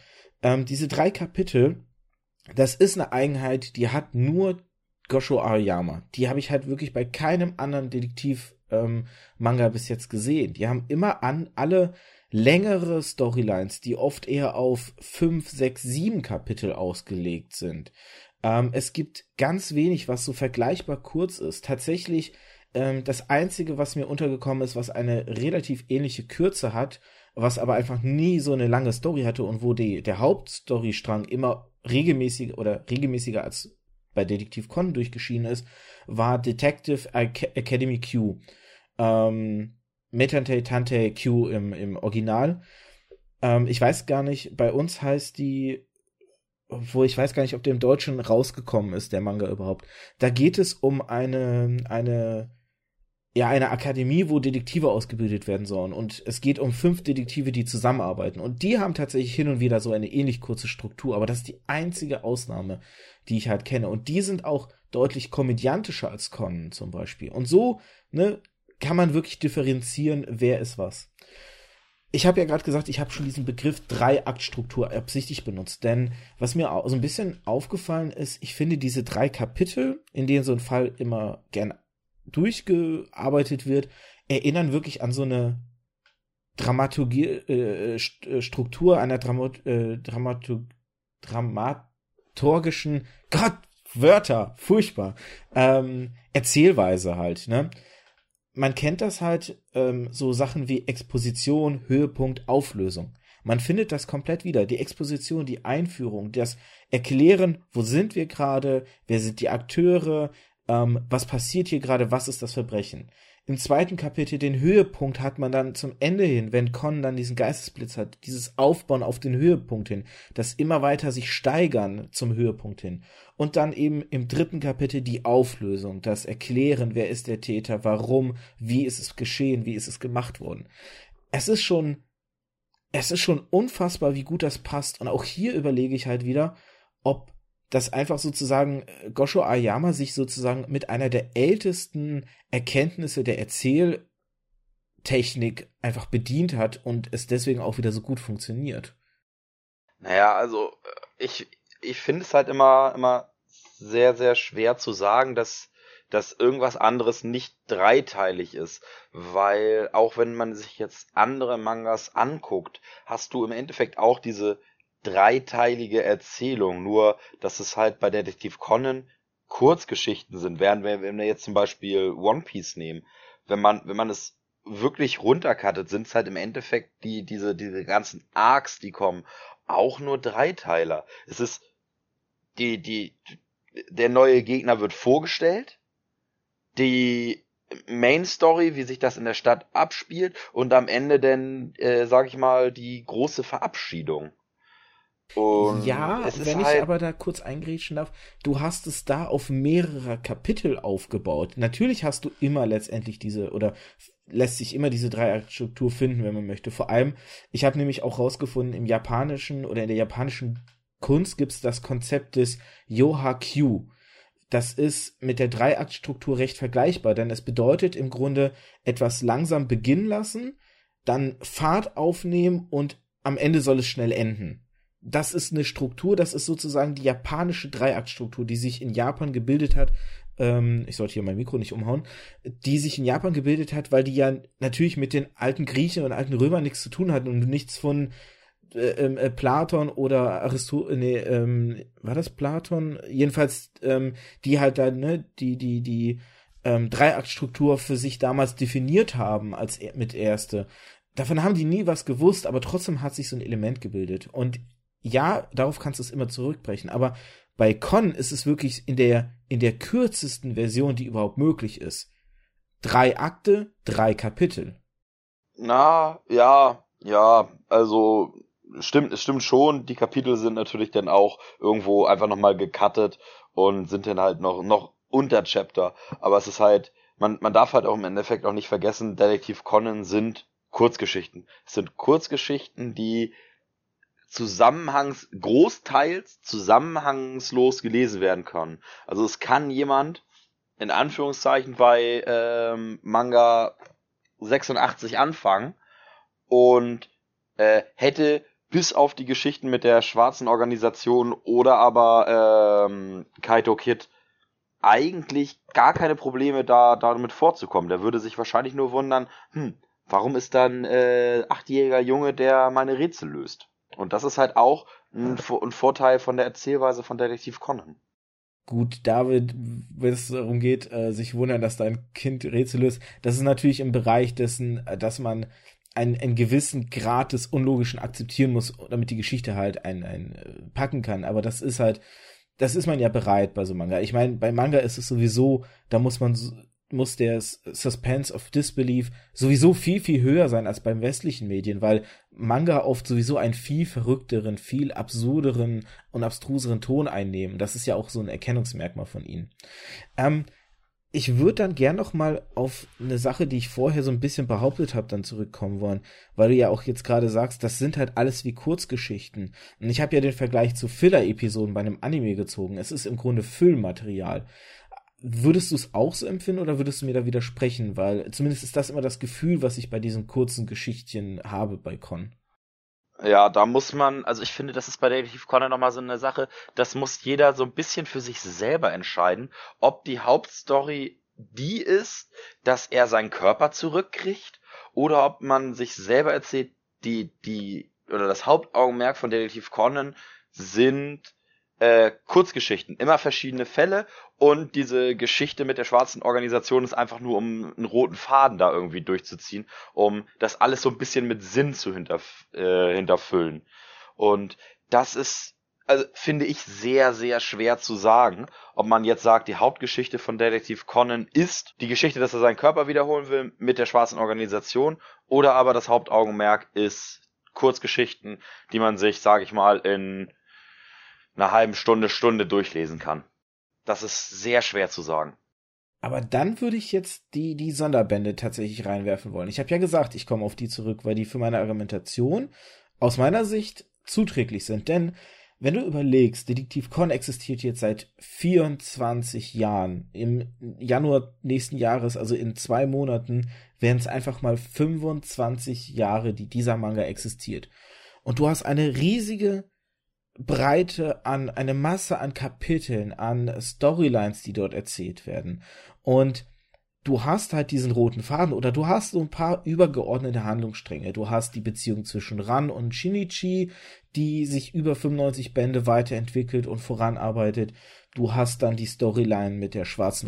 Diese 3 Kapitel, das ist eine Eigenheit, die hat nur Gosho Aoyama, die habe ich halt wirklich bei keinem anderen Detektiv-Manga bis jetzt gesehen. Die haben immer alle längere Storylines, die oft eher auf 5, 6, 7 Kapitel ausgelegt sind. Es gibt ganz wenig, was so vergleichbar kurz ist. Tatsächlich, das Einzige, was mir untergekommen ist, was eine relativ ähnliche Kürze hat, was aber einfach nie so eine lange Story hatte und wo der Hauptstorystrang immer regelmäßiger als bei Detektiv Conan durchgeschieden ist, war Detective Academy Q. Metante Tante Q im Original. Ich weiß gar nicht, bei uns heißt die, obwohl ich weiß gar nicht, ob der im Deutschen rausgekommen ist, der Manga überhaupt. Da geht es um eine Akademie, wo Detektive ausgebildet werden sollen. Und es geht um 5 Detektive, die zusammenarbeiten. Und die haben tatsächlich hin und wieder so eine ähnlich kurze Struktur. Aber das ist die einzige Ausnahme, die ich halt kenne. Und die sind auch deutlich komödiantischer als Conan zum Beispiel. Und so kann man wirklich differenzieren, wer ist was. Ich habe ja gerade gesagt, ich habe schon diesen Begriff 3-Akt-Struktur absichtlich benutzt. Denn was mir so ein bisschen aufgefallen ist, ich finde diese 3 Kapitel, in denen so ein Fall immer gerne durchgearbeitet wird, erinnern wirklich an so eine Dramaturgie, Struktur einer dramaturgischen, Gott, Wörter, furchtbar, Erzählweise halt, ne? Man kennt das halt, so Sachen wie Exposition, Höhepunkt, Auflösung. Man findet das komplett wieder. Die Exposition, die Einführung, das Erklären, wo sind wir gerade, wer sind die Akteure, was passiert hier gerade, was ist das Verbrechen? Im 2. Kapitel den Höhepunkt hat man dann zum Ende hin, wenn Conan dann diesen Geistesblitz hat, dieses Aufbauen auf den Höhepunkt hin, das immer weiter sich steigern zum Höhepunkt hin. Und dann eben im 3. Kapitel die Auflösung, das Erklären, wer ist der Täter, warum, wie ist es geschehen, wie ist es gemacht worden. Es ist schon unfassbar, wie gut das passt. Und auch hier überlege ich halt wieder, ob dass einfach sozusagen Gosho Aoyama sich sozusagen mit einer der ältesten Erkenntnisse der Erzähltechnik einfach bedient hat und es deswegen auch wieder so gut funktioniert. Naja, also ich finde es halt immer sehr, sehr schwer zu sagen, dass irgendwas anderes nicht dreiteilig ist, weil auch wenn man sich jetzt andere Mangas anguckt, hast du im Endeffekt auch diese dreiteilige Erzählung, nur dass es halt bei Detektiv Conan Kurzgeschichten sind, während wenn wir jetzt zum Beispiel One Piece nehmen, wenn man es wirklich runtercuttet, sind es halt im Endeffekt diese ganzen Arcs, die kommen, auch nur Dreiteiler. Es ist der neue Gegner wird vorgestellt, die Main Story, wie sich das in der Stadt abspielt und am Ende dann, sag ich mal, die große Verabschiedung. Und ja, wenn ich aber da kurz eingrätschen darf, du hast es da auf mehrere Kapitel aufgebaut. Natürlich hast du immer letztendlich lässt sich immer diese Dreiaktstruktur finden, wenn man möchte. Vor allem, ich habe nämlich auch rausgefunden, im Japanischen oder in der japanischen Kunst gibt es das Konzept des Yohakyu. Das ist mit der Dreiaktstruktur recht vergleichbar, denn es bedeutet im Grunde etwas langsam beginnen lassen, dann Fahrt aufnehmen und am Ende soll es schnell enden. Das ist eine Struktur, das ist sozusagen die japanische Dreiaktstruktur, die sich in Japan gebildet hat. Ich sollte hier mein Mikro nicht umhauen. Die sich in Japan gebildet hat, weil die ja natürlich mit den alten Griechen und alten Römern nichts zu tun hatten und nichts von Platon oder Aristoteles, war das Platon? Jedenfalls, die halt da, ne, die Dreiaktstruktur für sich damals definiert haben als mit erste. Davon haben die nie was gewusst, aber trotzdem hat sich so ein Element gebildet. Und ja, darauf kannst du es immer zurückbrechen, aber bei Con ist es wirklich in der kürzesten Version, die überhaupt möglich ist. 3 Akte, 3 Kapitel. Na, ja, also es stimmt schon, die Kapitel sind natürlich dann auch irgendwo einfach nochmal gecuttet und sind dann halt noch Unterchapter, aber es ist halt, man darf halt auch im Endeffekt auch nicht vergessen, Detektiv Conan sind Kurzgeschichten. Es sind Kurzgeschichten, die großteils zusammenhangslos gelesen werden können. Also es kann jemand in Anführungszeichen bei Manga 86 anfangen und hätte bis auf die Geschichten mit der schwarzen Organisation oder aber Kaito Kid eigentlich gar keine Probleme damit vorzukommen. Der würde sich wahrscheinlich nur wundern, warum ist da ein 8-jähriger Junge, der meine Rätsel löst? Und das ist halt auch ein Vorteil von der Erzählweise von Detektiv Conan. Gut, David, wenn es darum geht, sich wundern, dass dein Kind Rätsel löst, das ist natürlich im Bereich dessen, dass man einen gewissen Grad des Unlogischen akzeptieren muss, damit die Geschichte halt einen packen kann. Aber das ist halt, das ist man ja bereit bei so Manga. Ich meine, bei Manga ist es sowieso, da muss der Suspense of Disbelief sowieso viel, viel höher sein als beim westlichen Medien, weil Manga oft sowieso einen viel verrückteren, viel absurderen und abstruseren Ton einnehmen. Das ist ja auch so ein Erkennungsmerkmal von ihnen. Ich würde dann gern noch mal auf eine Sache, die ich vorher so ein bisschen behauptet habe, dann zurückkommen wollen, weil du ja auch jetzt gerade sagst, das sind halt alles wie Kurzgeschichten. Und ich habe ja den Vergleich zu Filler-Episoden bei einem Anime gezogen. Es ist im Grunde Füllmaterial. Würdest du es auch so empfinden oder würdest du mir da widersprechen? Weil zumindest ist das immer das Gefühl, was ich bei diesen kurzen Geschichtchen habe bei Con. Ja, da muss man, also ich finde, das ist bei Detektiv Conan nochmal so eine Sache, das muss jeder so ein bisschen für sich selber entscheiden, ob die Hauptstory die ist, dass er seinen Körper zurückkriegt oder ob man sich selber erzählt, oder das Hauptaugenmerk von Detektiv Conan sind Kurzgeschichten, immer verschiedene Fälle und diese Geschichte mit der schwarzen Organisation ist einfach nur, um einen roten Faden da irgendwie durchzuziehen, um das alles so ein bisschen mit Sinn zu hinterfüllen. Und das ist, also finde ich, sehr, sehr schwer zu sagen, ob man jetzt sagt, die Hauptgeschichte von Detektiv Conan ist die Geschichte, dass er seinen Körper wiederholen will mit der schwarzen Organisation oder aber das Hauptaugenmerk ist Kurzgeschichten, die man sich, sage ich mal, in einer halben Stunde durchlesen kann. Das ist sehr schwer zu sagen. Aber dann würde ich jetzt die Sonderbände tatsächlich reinwerfen wollen. Ich habe ja gesagt, ich komme auf die zurück, weil die für meine Argumentation aus meiner Sicht zuträglich sind. Denn Wenn du überlegst, Detektiv Conan existiert jetzt seit 24 Jahren. Im Januar nächsten Jahres, also in 2 Monaten, wären es einfach mal 25 Jahre, die dieser Manga existiert. Und du hast eine riesige Breite an, eine Masse an Kapiteln, an Storylines, die dort erzählt werden. Und du hast halt diesen roten Faden, oder du hast so ein paar übergeordnete Handlungsstränge. Du hast die Beziehung zwischen Ran und Shinichi, die sich über 95 Bände weiterentwickelt und voranarbeitet. Du hast dann die Storyline mit der schwarzen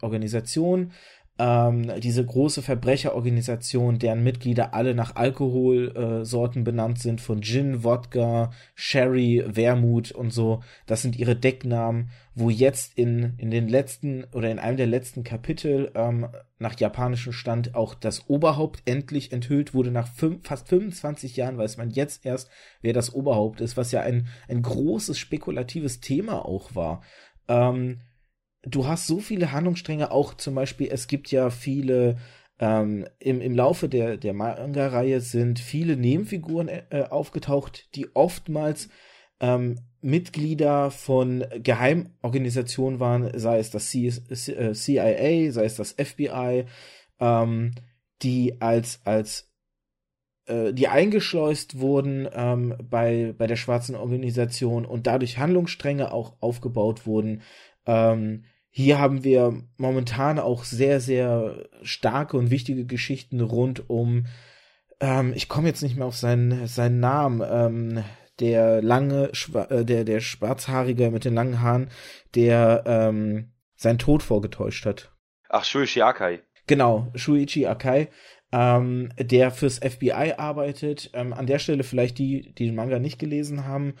Organisation, diese große Verbrecherorganisation, deren Mitglieder alle nach Alkoholsorten benannt sind, von Gin, Vodka, Sherry, Vermouth und so. Das sind ihre Decknamen, wo jetzt in den letzten oder in einem der letzten Kapitel nach japanischem Stand auch das Oberhaupt endlich enthüllt wurde, nach fast 25 Jahren weiß man jetzt erst, wer das Oberhaupt ist, was ja ein großes spekulatives Thema auch war. Du hast so viele Handlungsstränge, auch zum Beispiel, es gibt ja viele, im Laufe der Manga-Reihe sind viele Nebenfiguren aufgetaucht, die oftmals Mitglieder von Geheimorganisationen waren, sei es das CIA, sei es das FBI, die die eingeschleust wurden bei der schwarzen Organisation und dadurch Handlungsstränge auch aufgebaut wurden. Hier haben wir momentan auch sehr, sehr starke und wichtige Geschichten rund um, ich komme jetzt nicht mehr auf seinen Namen, der Schwarzhaarige mit den langen Haaren, der seinen Tod vorgetäuscht hat. Ach, Shuichi Akai. Genau, Shuichi Akai, der fürs FBI arbeitet. An der Stelle vielleicht die den Manga nicht gelesen haben.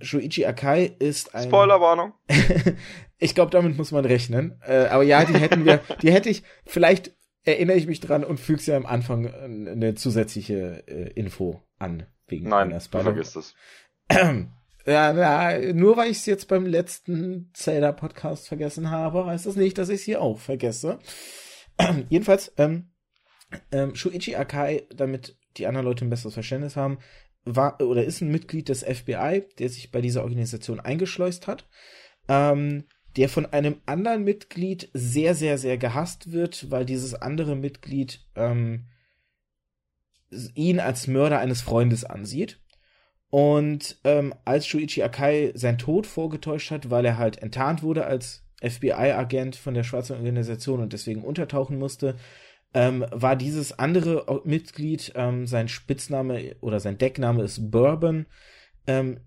Shuichi Akai ist ein... Spoilerwarnung. Ich glaube, damit muss man rechnen. Aber ja, vielleicht erinnere ich mich dran und füge ja am Anfang eine zusätzliche Info an. Wegen Nein, vergiss das. Nur weil ich es jetzt beim letzten Zelda-Podcast vergessen habe, heißt das nicht, dass ich es hier auch vergesse. Jedenfalls, Shuichi Akai, damit die anderen Leute ein besseres Verständnis haben, ist ein Mitglied des FBI, der sich bei dieser Organisation eingeschleust hat, der von einem anderen Mitglied sehr, sehr, sehr gehasst wird, weil dieses andere Mitglied ihn als Mörder eines Freundes ansieht. Und als Shuichi Akai seinen Tod vorgetäuscht hat, weil er halt enttarnt wurde als FBI-Agent von der schwarzen Organisation und deswegen untertauchen musste, war dieses andere Mitglied, sein Spitzname oder sein Deckname ist Bourbon,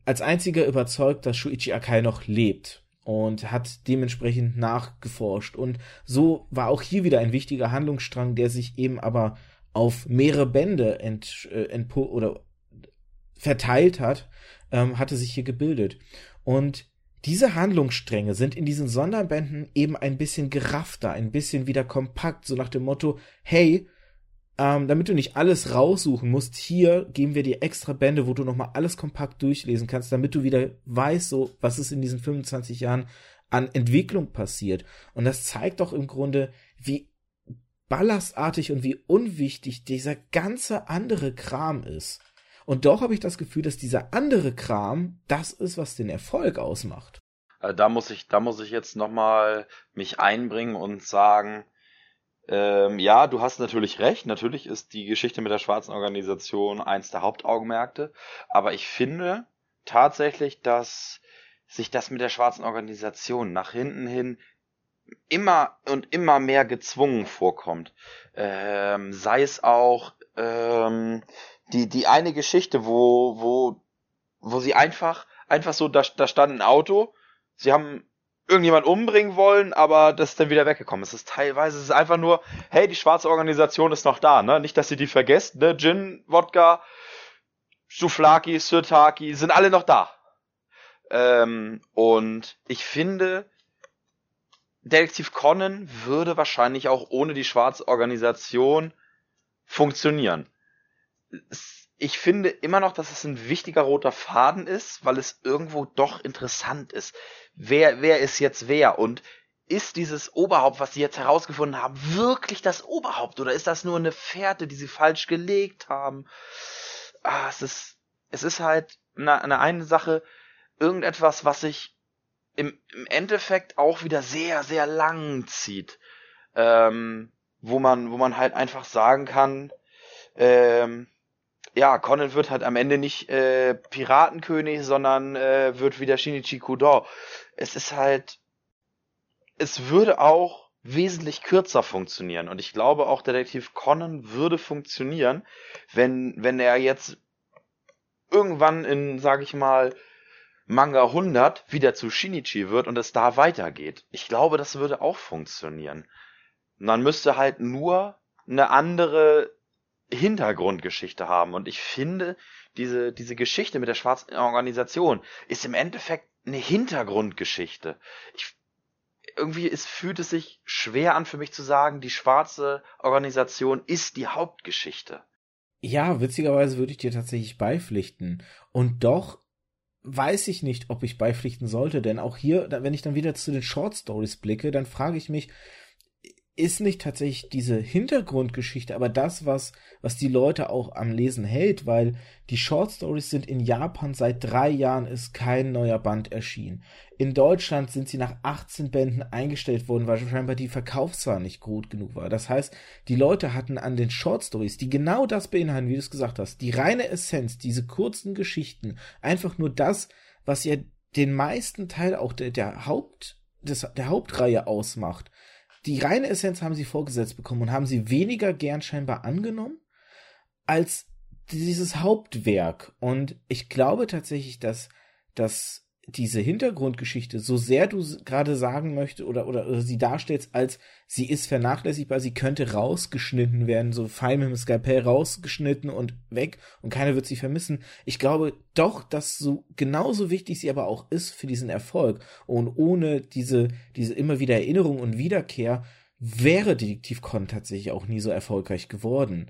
als einziger überzeugt, dass Shuichi Akai noch lebt und hat dementsprechend nachgeforscht. Und so war auch hier wieder ein wichtiger Handlungsstrang, der sich eben aber auf mehrere Bände verteilt hat, hatte sich hier gebildet. Und diese Handlungsstränge sind in diesen Sonderbänden eben ein bisschen geraffter, ein bisschen wieder kompakt, so nach dem Motto, hey, damit du nicht alles raussuchen musst, hier geben wir dir extra Bände, wo du nochmal alles kompakt durchlesen kannst, damit du wieder weißt, so, was ist in diesen 25 Jahren an Entwicklung passiert. Und das zeigt doch im Grunde, wie ballastartig und wie unwichtig dieser ganze andere Kram ist. Und doch habe ich das Gefühl, dass dieser andere Kram das ist, was den Erfolg ausmacht. Da muss ich jetzt nochmal mich einbringen und sagen, ja, du hast natürlich recht. Natürlich ist die Geschichte mit der schwarzen Organisation eins der Hauptaugenmerke. Aber ich finde tatsächlich, dass sich das mit der schwarzen Organisation nach hinten hin immer und immer mehr gezwungen vorkommt. Sei es auch... Die eine Geschichte, wo sie einfach so, da stand ein Auto, sie haben irgendjemand umbringen wollen, aber das ist dann wieder weggekommen. Es ist einfach nur, hey, die schwarze Organisation ist noch da, ne? Nicht, dass ihr die vergesst, ne? Gin, Wodka, Souvlaki, Sirtaki, sind alle noch da. Und ich finde, Detektiv Conan würde wahrscheinlich auch ohne die schwarze Organisation funktionieren. Ich finde immer noch, dass es ein wichtiger roter Faden ist, weil es irgendwo doch interessant ist. Wer ist jetzt wer? Und ist dieses Oberhaupt, was sie jetzt herausgefunden haben, wirklich das Oberhaupt? Oder ist das nur eine Fährte, die sie falsch gelegt haben? Es ist halt eine Sache, irgendetwas, was sich im Endeffekt auch wieder sehr, sehr lang zieht. Wo man halt einfach sagen kann, ja, Conan wird halt am Ende nicht Piratenkönig, sondern wird wieder Shinichi Kudo. Es ist halt, es würde auch wesentlich kürzer funktionieren. Und ich glaube auch, Detektiv Conan würde funktionieren, wenn er jetzt irgendwann in, sag ich mal, Manga 100 wieder zu Shinichi wird und es da weitergeht. Ich glaube, das würde auch funktionieren. Man müsste halt nur eine andere Hintergrundgeschichte haben. Und ich finde, diese Geschichte mit der schwarzen Organisation ist im Endeffekt eine Hintergrundgeschichte. Irgendwie fühlt es sich schwer an für mich zu sagen, die schwarze Organisation ist die Hauptgeschichte. Ja, witzigerweise würde ich dir tatsächlich beipflichten. Und doch weiß ich nicht, ob ich beipflichten sollte. Denn auch hier, wenn ich dann wieder zu den Short Stories blicke, dann frage ich mich, ist nicht tatsächlich diese Hintergrundgeschichte, aber das, was die Leute auch am Lesen hält, weil die Shortstories sind in Japan, seit 3 Jahren ist kein neuer Band erschienen. In Deutschland sind sie nach 18 Bänden eingestellt worden, weil scheinbar die Verkaufszahl nicht gut genug war. Das heißt, die Leute hatten an den Shortstories, die genau das beinhalten, wie du es gesagt hast, die reine Essenz, diese kurzen Geschichten, einfach nur das, was ja den meisten Teil auch der Hauptreihe ausmacht. Die reine Essenz haben sie vorgesetzt bekommen und haben sie weniger gern scheinbar angenommen als dieses Hauptwerk. Und ich glaube tatsächlich, dass diese Hintergrundgeschichte, so sehr du gerade sagen möchtest oder sie darstellst, als sie ist vernachlässigbar, sie könnte rausgeschnitten werden, so fein mit dem Skalpell rausgeschnitten und weg und keiner wird sie vermissen. Ich glaube doch, dass so genauso wichtig sie aber auch ist für diesen Erfolg. Und ohne diese immer wieder Erinnerung und Wiederkehr wäre Detektiv Conan tatsächlich auch nie so erfolgreich geworden.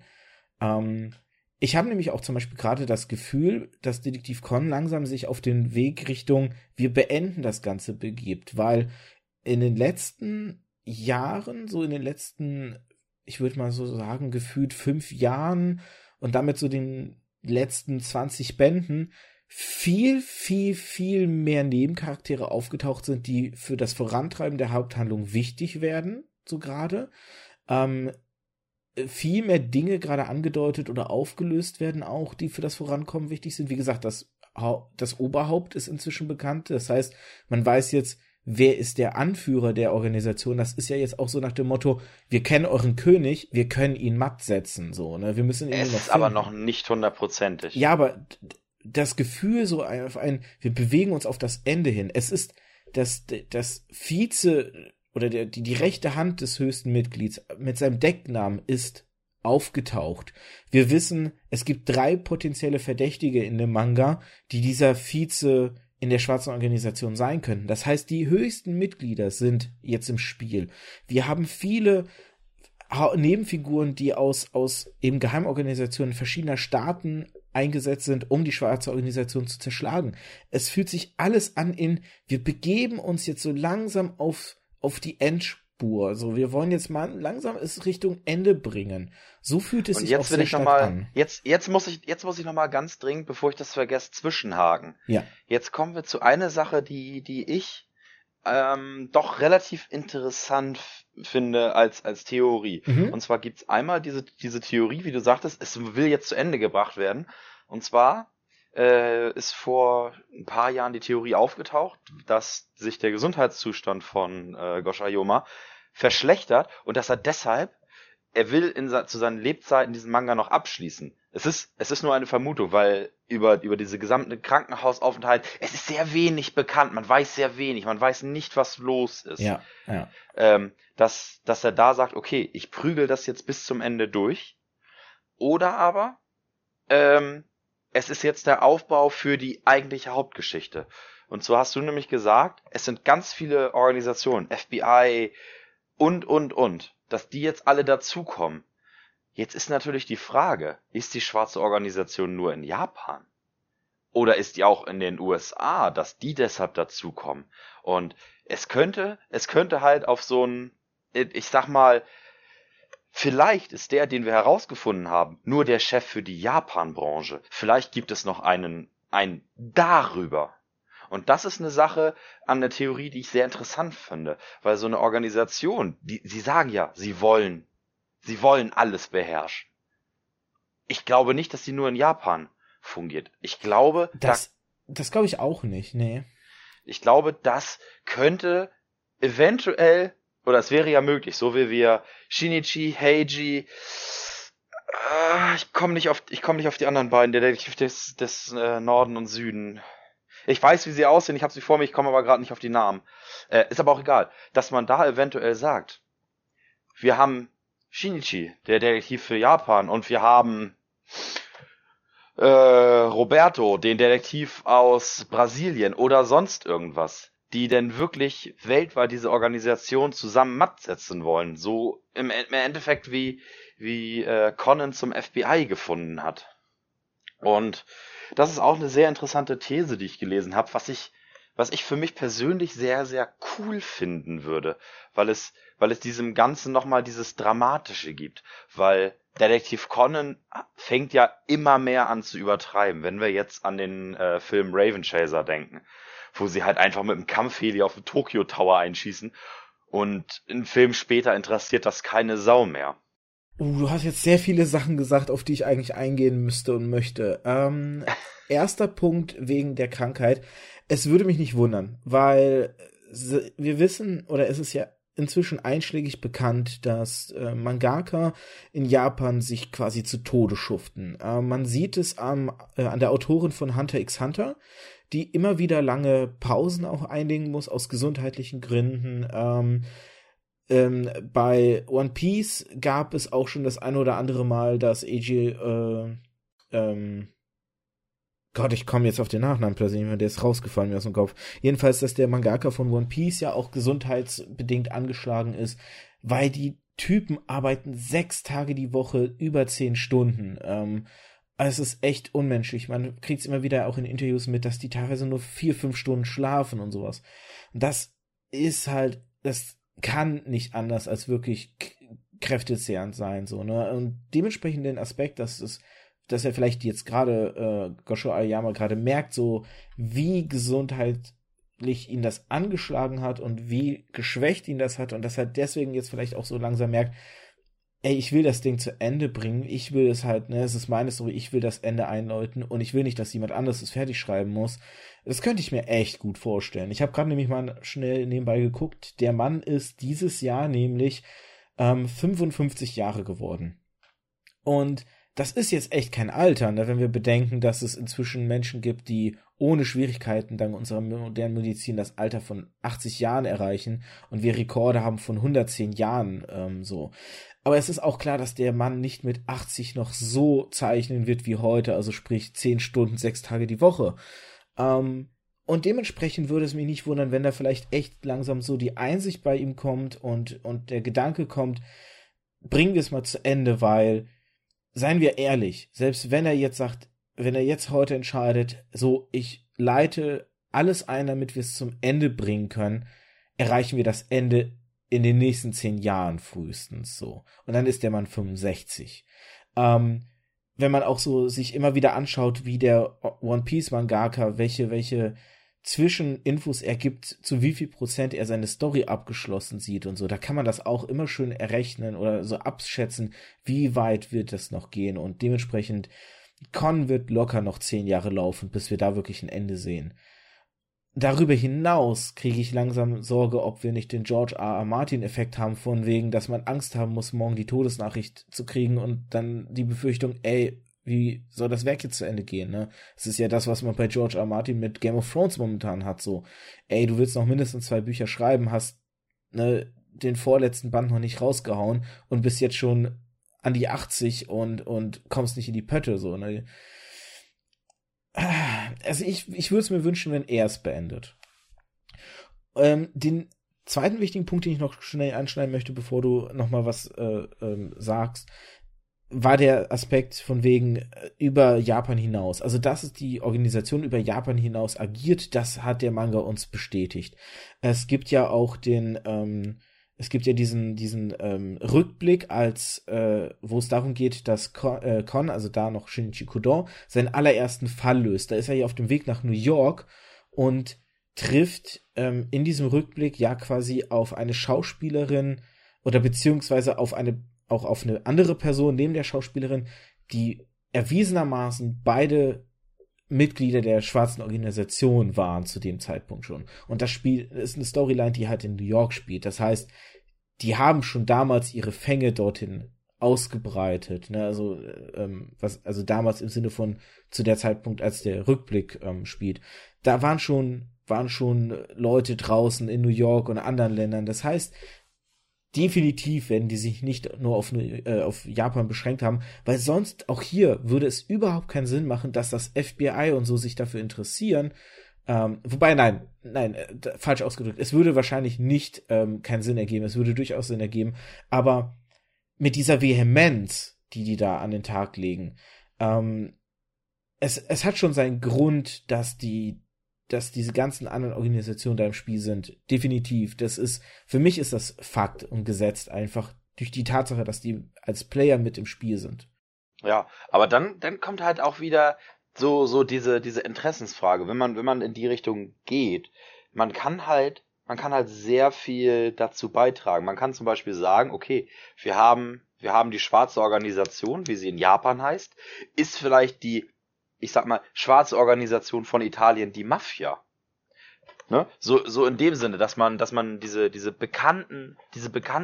Ich habe nämlich auch zum Beispiel gerade das Gefühl, dass Detektiv Conan langsam sich auf den Weg Richtung wir beenden das Ganze begibt, weil in den letzten Jahren, so in den letzten, ich würde mal so sagen, gefühlt 5 Jahren und damit so den letzten 20 Bänden viel, viel, viel mehr Nebencharaktere aufgetaucht sind, die für das Vorantreiben der Haupthandlung wichtig werden, so gerade. Viel mehr Dinge gerade angedeutet oder aufgelöst werden auch, die für das Vorankommen wichtig sind. Wie gesagt, das Oberhaupt ist inzwischen bekannt. Das heißt, man weiß jetzt, wer ist der Anführer der Organisation. Das ist ja jetzt auch so nach dem Motto, wir kennen euren König, wir können ihn matt setzen. So, ne? Wir müssen ihn es noch ist finden. Aber noch nicht 100%. Ja, aber das Gefühl so auf wir bewegen uns auf das Ende hin. Es ist das Vize- oder die rechte Hand des höchsten Mitglieds mit seinem Decknamen ist aufgetaucht. Wir wissen, es gibt 3 potenzielle Verdächtige in dem Manga, die dieser Vize in der schwarzen Organisation sein könnten. Das heißt, die höchsten Mitglieder sind jetzt im Spiel. Wir haben viele Nebenfiguren, die aus eben Geheimorganisationen verschiedener Staaten eingesetzt sind, um die schwarze Organisation zu zerschlagen. Es fühlt sich alles an wir begeben uns jetzt so langsam auf die Endspur. Also wir wollen jetzt mal langsam es Richtung Ende bringen. So fühlt es sich auch sehr stark an. Jetzt muss ich noch mal ganz dringend, bevor ich das vergesse, zwischenhaken. Ja. Jetzt kommen wir zu einer Sache, die ich doch relativ interessant finde als Theorie. Mhm. Und zwar gibt's einmal diese Theorie, wie du sagtest, es will jetzt zu Ende gebracht werden. Und zwar ist vor ein paar Jahren die Theorie aufgetaucht, dass sich der Gesundheitszustand von Gosho Aoyama verschlechtert und dass er deshalb, er will zu seinen Lebzeiten diesen Manga noch abschließen. Es ist nur eine Vermutung, weil über diese gesamten Krankenhausaufenthalt, es ist sehr wenig bekannt, man weiß sehr wenig, man weiß nicht, was los ist. Ja, ja. Dass er da sagt, okay, ich prügel das jetzt bis zum Ende durch. Oder aber, es ist jetzt der Aufbau für die eigentliche Hauptgeschichte. Und so hast du nämlich gesagt, es sind ganz viele Organisationen, FBI und, dass die jetzt alle dazukommen. Jetzt ist natürlich die Frage, ist die schwarze Organisation nur in Japan? Oder ist die auch in den USA, dass die deshalb dazukommen? Und es könnte halt auf so ein, ich sag mal, vielleicht ist der, den wir herausgefunden haben, nur der Chef für die Japan-Branche. Vielleicht gibt es noch einen ein darüber. Und das ist eine Sache an der Theorie, die ich sehr interessant finde, weil so eine Organisation, sie sagen ja, sie wollen alles beherrschen. Ich glaube nicht, dass die nur in Japan fungiert. Ich glaube, das glaube ich auch nicht, nee. Ich glaube, das könnte eventuell, oder es wäre ja möglich, so wie wir Shinichi, Heiji, ich komme nicht auf die anderen beiden, der Detektiv des Norden und Süden. Ich weiß, wie sie aussehen, ich habe sie vor mir, ich komme aber gerade nicht auf die Namen. Ist aber auch egal, dass man da eventuell sagt, wir haben Shinichi, der Detektiv für Japan, und wir haben Roberto, den Detektiv aus Brasilien oder sonst irgendwas, die denn wirklich weltweit diese Organisation zusammen matt setzen wollen, so im Endeffekt wie Conan zum FBI gefunden hat. Und das ist auch eine sehr interessante These, die ich gelesen habe, was ich für mich persönlich sehr, sehr cool finden würde, weil es diesem Ganzen nochmal dieses Dramatische gibt, weil Detektiv Conan fängt ja immer mehr an zu übertreiben, wenn wir jetzt an den Film Raven Chaser denken, wo sie halt einfach mit einem Kampfheli auf den Tokyo Tower einschießen und einen Film später interessiert das keine Sau mehr. Du hast jetzt sehr viele Sachen gesagt, auf die ich eigentlich eingehen müsste und möchte. Erster Punkt wegen der Krankheit. Es würde mich nicht wundern, weil wir wissen, oder es ist ja inzwischen einschlägig bekannt, dass Mangaka in Japan sich quasi zu Tode schuften. Man sieht es an der Autorin von Hunter x Hunter, die immer wieder lange Pausen auch einlegen muss, aus gesundheitlichen Gründen. Bei One Piece gab es auch schon das ein oder andere Mal, dass Eiji, Gott, ich komme jetzt auf den Nachnamen plötzlich, der ist rausgefallen mir aus dem Kopf. Jedenfalls, dass der Mangaka von One Piece ja auch gesundheitsbedingt angeschlagen ist, weil die Typen arbeiten 6 Tage die Woche über 10 Stunden. Also es ist echt unmenschlich. Man kriegt es immer wieder auch in Interviews mit, dass die teilweise nur 4-5 Stunden schlafen und sowas. Und das ist halt, das kann nicht anders als wirklich kräftezehrend sein, so, ne? Und dementsprechend den Aspekt, dass er vielleicht jetzt gerade, Gosho Aoyama gerade merkt, so wie gesundheitlich ihn das angeschlagen hat und wie geschwächt ihn das hat und dass er deswegen jetzt vielleicht auch so langsam merkt, ey, ich will das Ding zu Ende bringen, ich will es halt, ne, es ist meine Story, ich will das Ende einläuten und ich will nicht, dass jemand anderes es fertig schreiben muss. Das könnte ich mir echt gut vorstellen. Ich habe gerade nämlich mal schnell nebenbei geguckt, der Mann ist dieses Jahr nämlich 55 Jahre geworden. Und das ist jetzt echt kein Alter, ne, wenn wir bedenken, dass es inzwischen Menschen gibt, die ohne Schwierigkeiten dank unserer modernen Medizin das Alter von 80 Jahren erreichen und wir Rekorde haben von 110 Jahren, so. Aber es ist auch klar, dass der Mann nicht mit 80 noch so zeichnen wird wie heute, also sprich 10 Stunden, 6 Tage die Woche. Und dementsprechend würde es mich nicht wundern, wenn da vielleicht echt langsam so die Einsicht bei ihm kommt und der Gedanke kommt, bringen wir es mal zu Ende, weil, seien wir ehrlich, selbst wenn er jetzt sagt, wenn er jetzt heute entscheidet, so, ich leite alles ein, damit wir es zum Ende bringen können, erreichen wir das Ende in den nächsten 10 Jahren frühestens so. Und dann ist der Mann 65. Wenn man auch so sich immer wieder anschaut, wie der One Piece Mangaka, welche Zwischeninfos er gibt, zu wie viel Prozent er seine Story abgeschlossen sieht und so, da kann man das auch immer schön errechnen oder so abschätzen, wie weit wird das noch gehen und dementsprechend Con wird locker noch 10 Jahre laufen, bis wir da wirklich ein Ende sehen. Darüber hinaus kriege ich langsam Sorge, ob wir nicht den George R. R. Martin-Effekt haben, von wegen, dass man Angst haben muss, morgen die Todesnachricht zu kriegen und dann die Befürchtung, ey, wie soll das Werk jetzt zu Ende gehen, ne? Das ist ja das, was man bei George R. Martin mit Game of Thrones momentan hat, so. Ey, du willst noch mindestens 2 Bücher schreiben, hast, ne, den vorletzten Band noch nicht rausgehauen und bist jetzt schon an die 80 und kommst nicht in die Pötte, so, ne? Also ich würde es mir wünschen, wenn er es beendet. Den zweiten wichtigen Punkt, den ich noch schnell anschneiden möchte, bevor du nochmal was sagst, war der Aspekt von wegen über Japan hinaus. Also dass die Organisation über Japan hinaus agiert, das hat der Manga uns bestätigt. Es gibt ja auch den Es gibt ja diesen Rückblick, wo es darum geht, dass Kon, also da noch Shinichi Kudo, seinen allerersten Fall löst. Da ist er ja auf dem Weg nach New York und trifft in diesem Rückblick ja quasi auf eine Schauspielerin oder beziehungsweise auf eine andere Person neben der Schauspielerin, die erwiesenermaßen beide Mitglieder der schwarzen Organisation waren zu dem Zeitpunkt schon. Und das Spiel ist eine Storyline, die halt in New York spielt. Das heißt, die haben schon damals ihre Fänge dorthin ausgebreitet. Ne? Also, also damals im Sinne von zu der Zeitpunkt, als der Rückblick spielt. Da waren schon Leute draußen in New York und anderen Ländern. Das heißt, definitiv werden die sich nicht nur auf Japan beschränkt haben, weil sonst auch hier würde es überhaupt keinen Sinn machen, dass das FBI und so sich dafür interessieren. Falsch ausgedrückt. Es würde wahrscheinlich nicht keinen Sinn ergeben. Es würde durchaus Sinn ergeben. Aber mit dieser Vehemenz, die da an den Tag legen, es hat schon seinen Grund, dass diese ganzen anderen Organisationen da im Spiel sind. Definitiv. Für mich ist das Fakt und gesetzt einfach durch die Tatsache, dass die als Player mit im Spiel sind. Ja, aber dann kommt halt auch wieder so diese Interessensfrage, wenn man in die Richtung geht. Man kann halt sehr viel dazu beitragen. Man kann zum Beispiel sagen, okay, wir haben die schwarze Organisation, wie sie in Japan heißt, ist vielleicht die, ich sag mal, schwarze Organisation von Italien, die Mafia. Ne? So in dem Sinne, dass man diese bekannten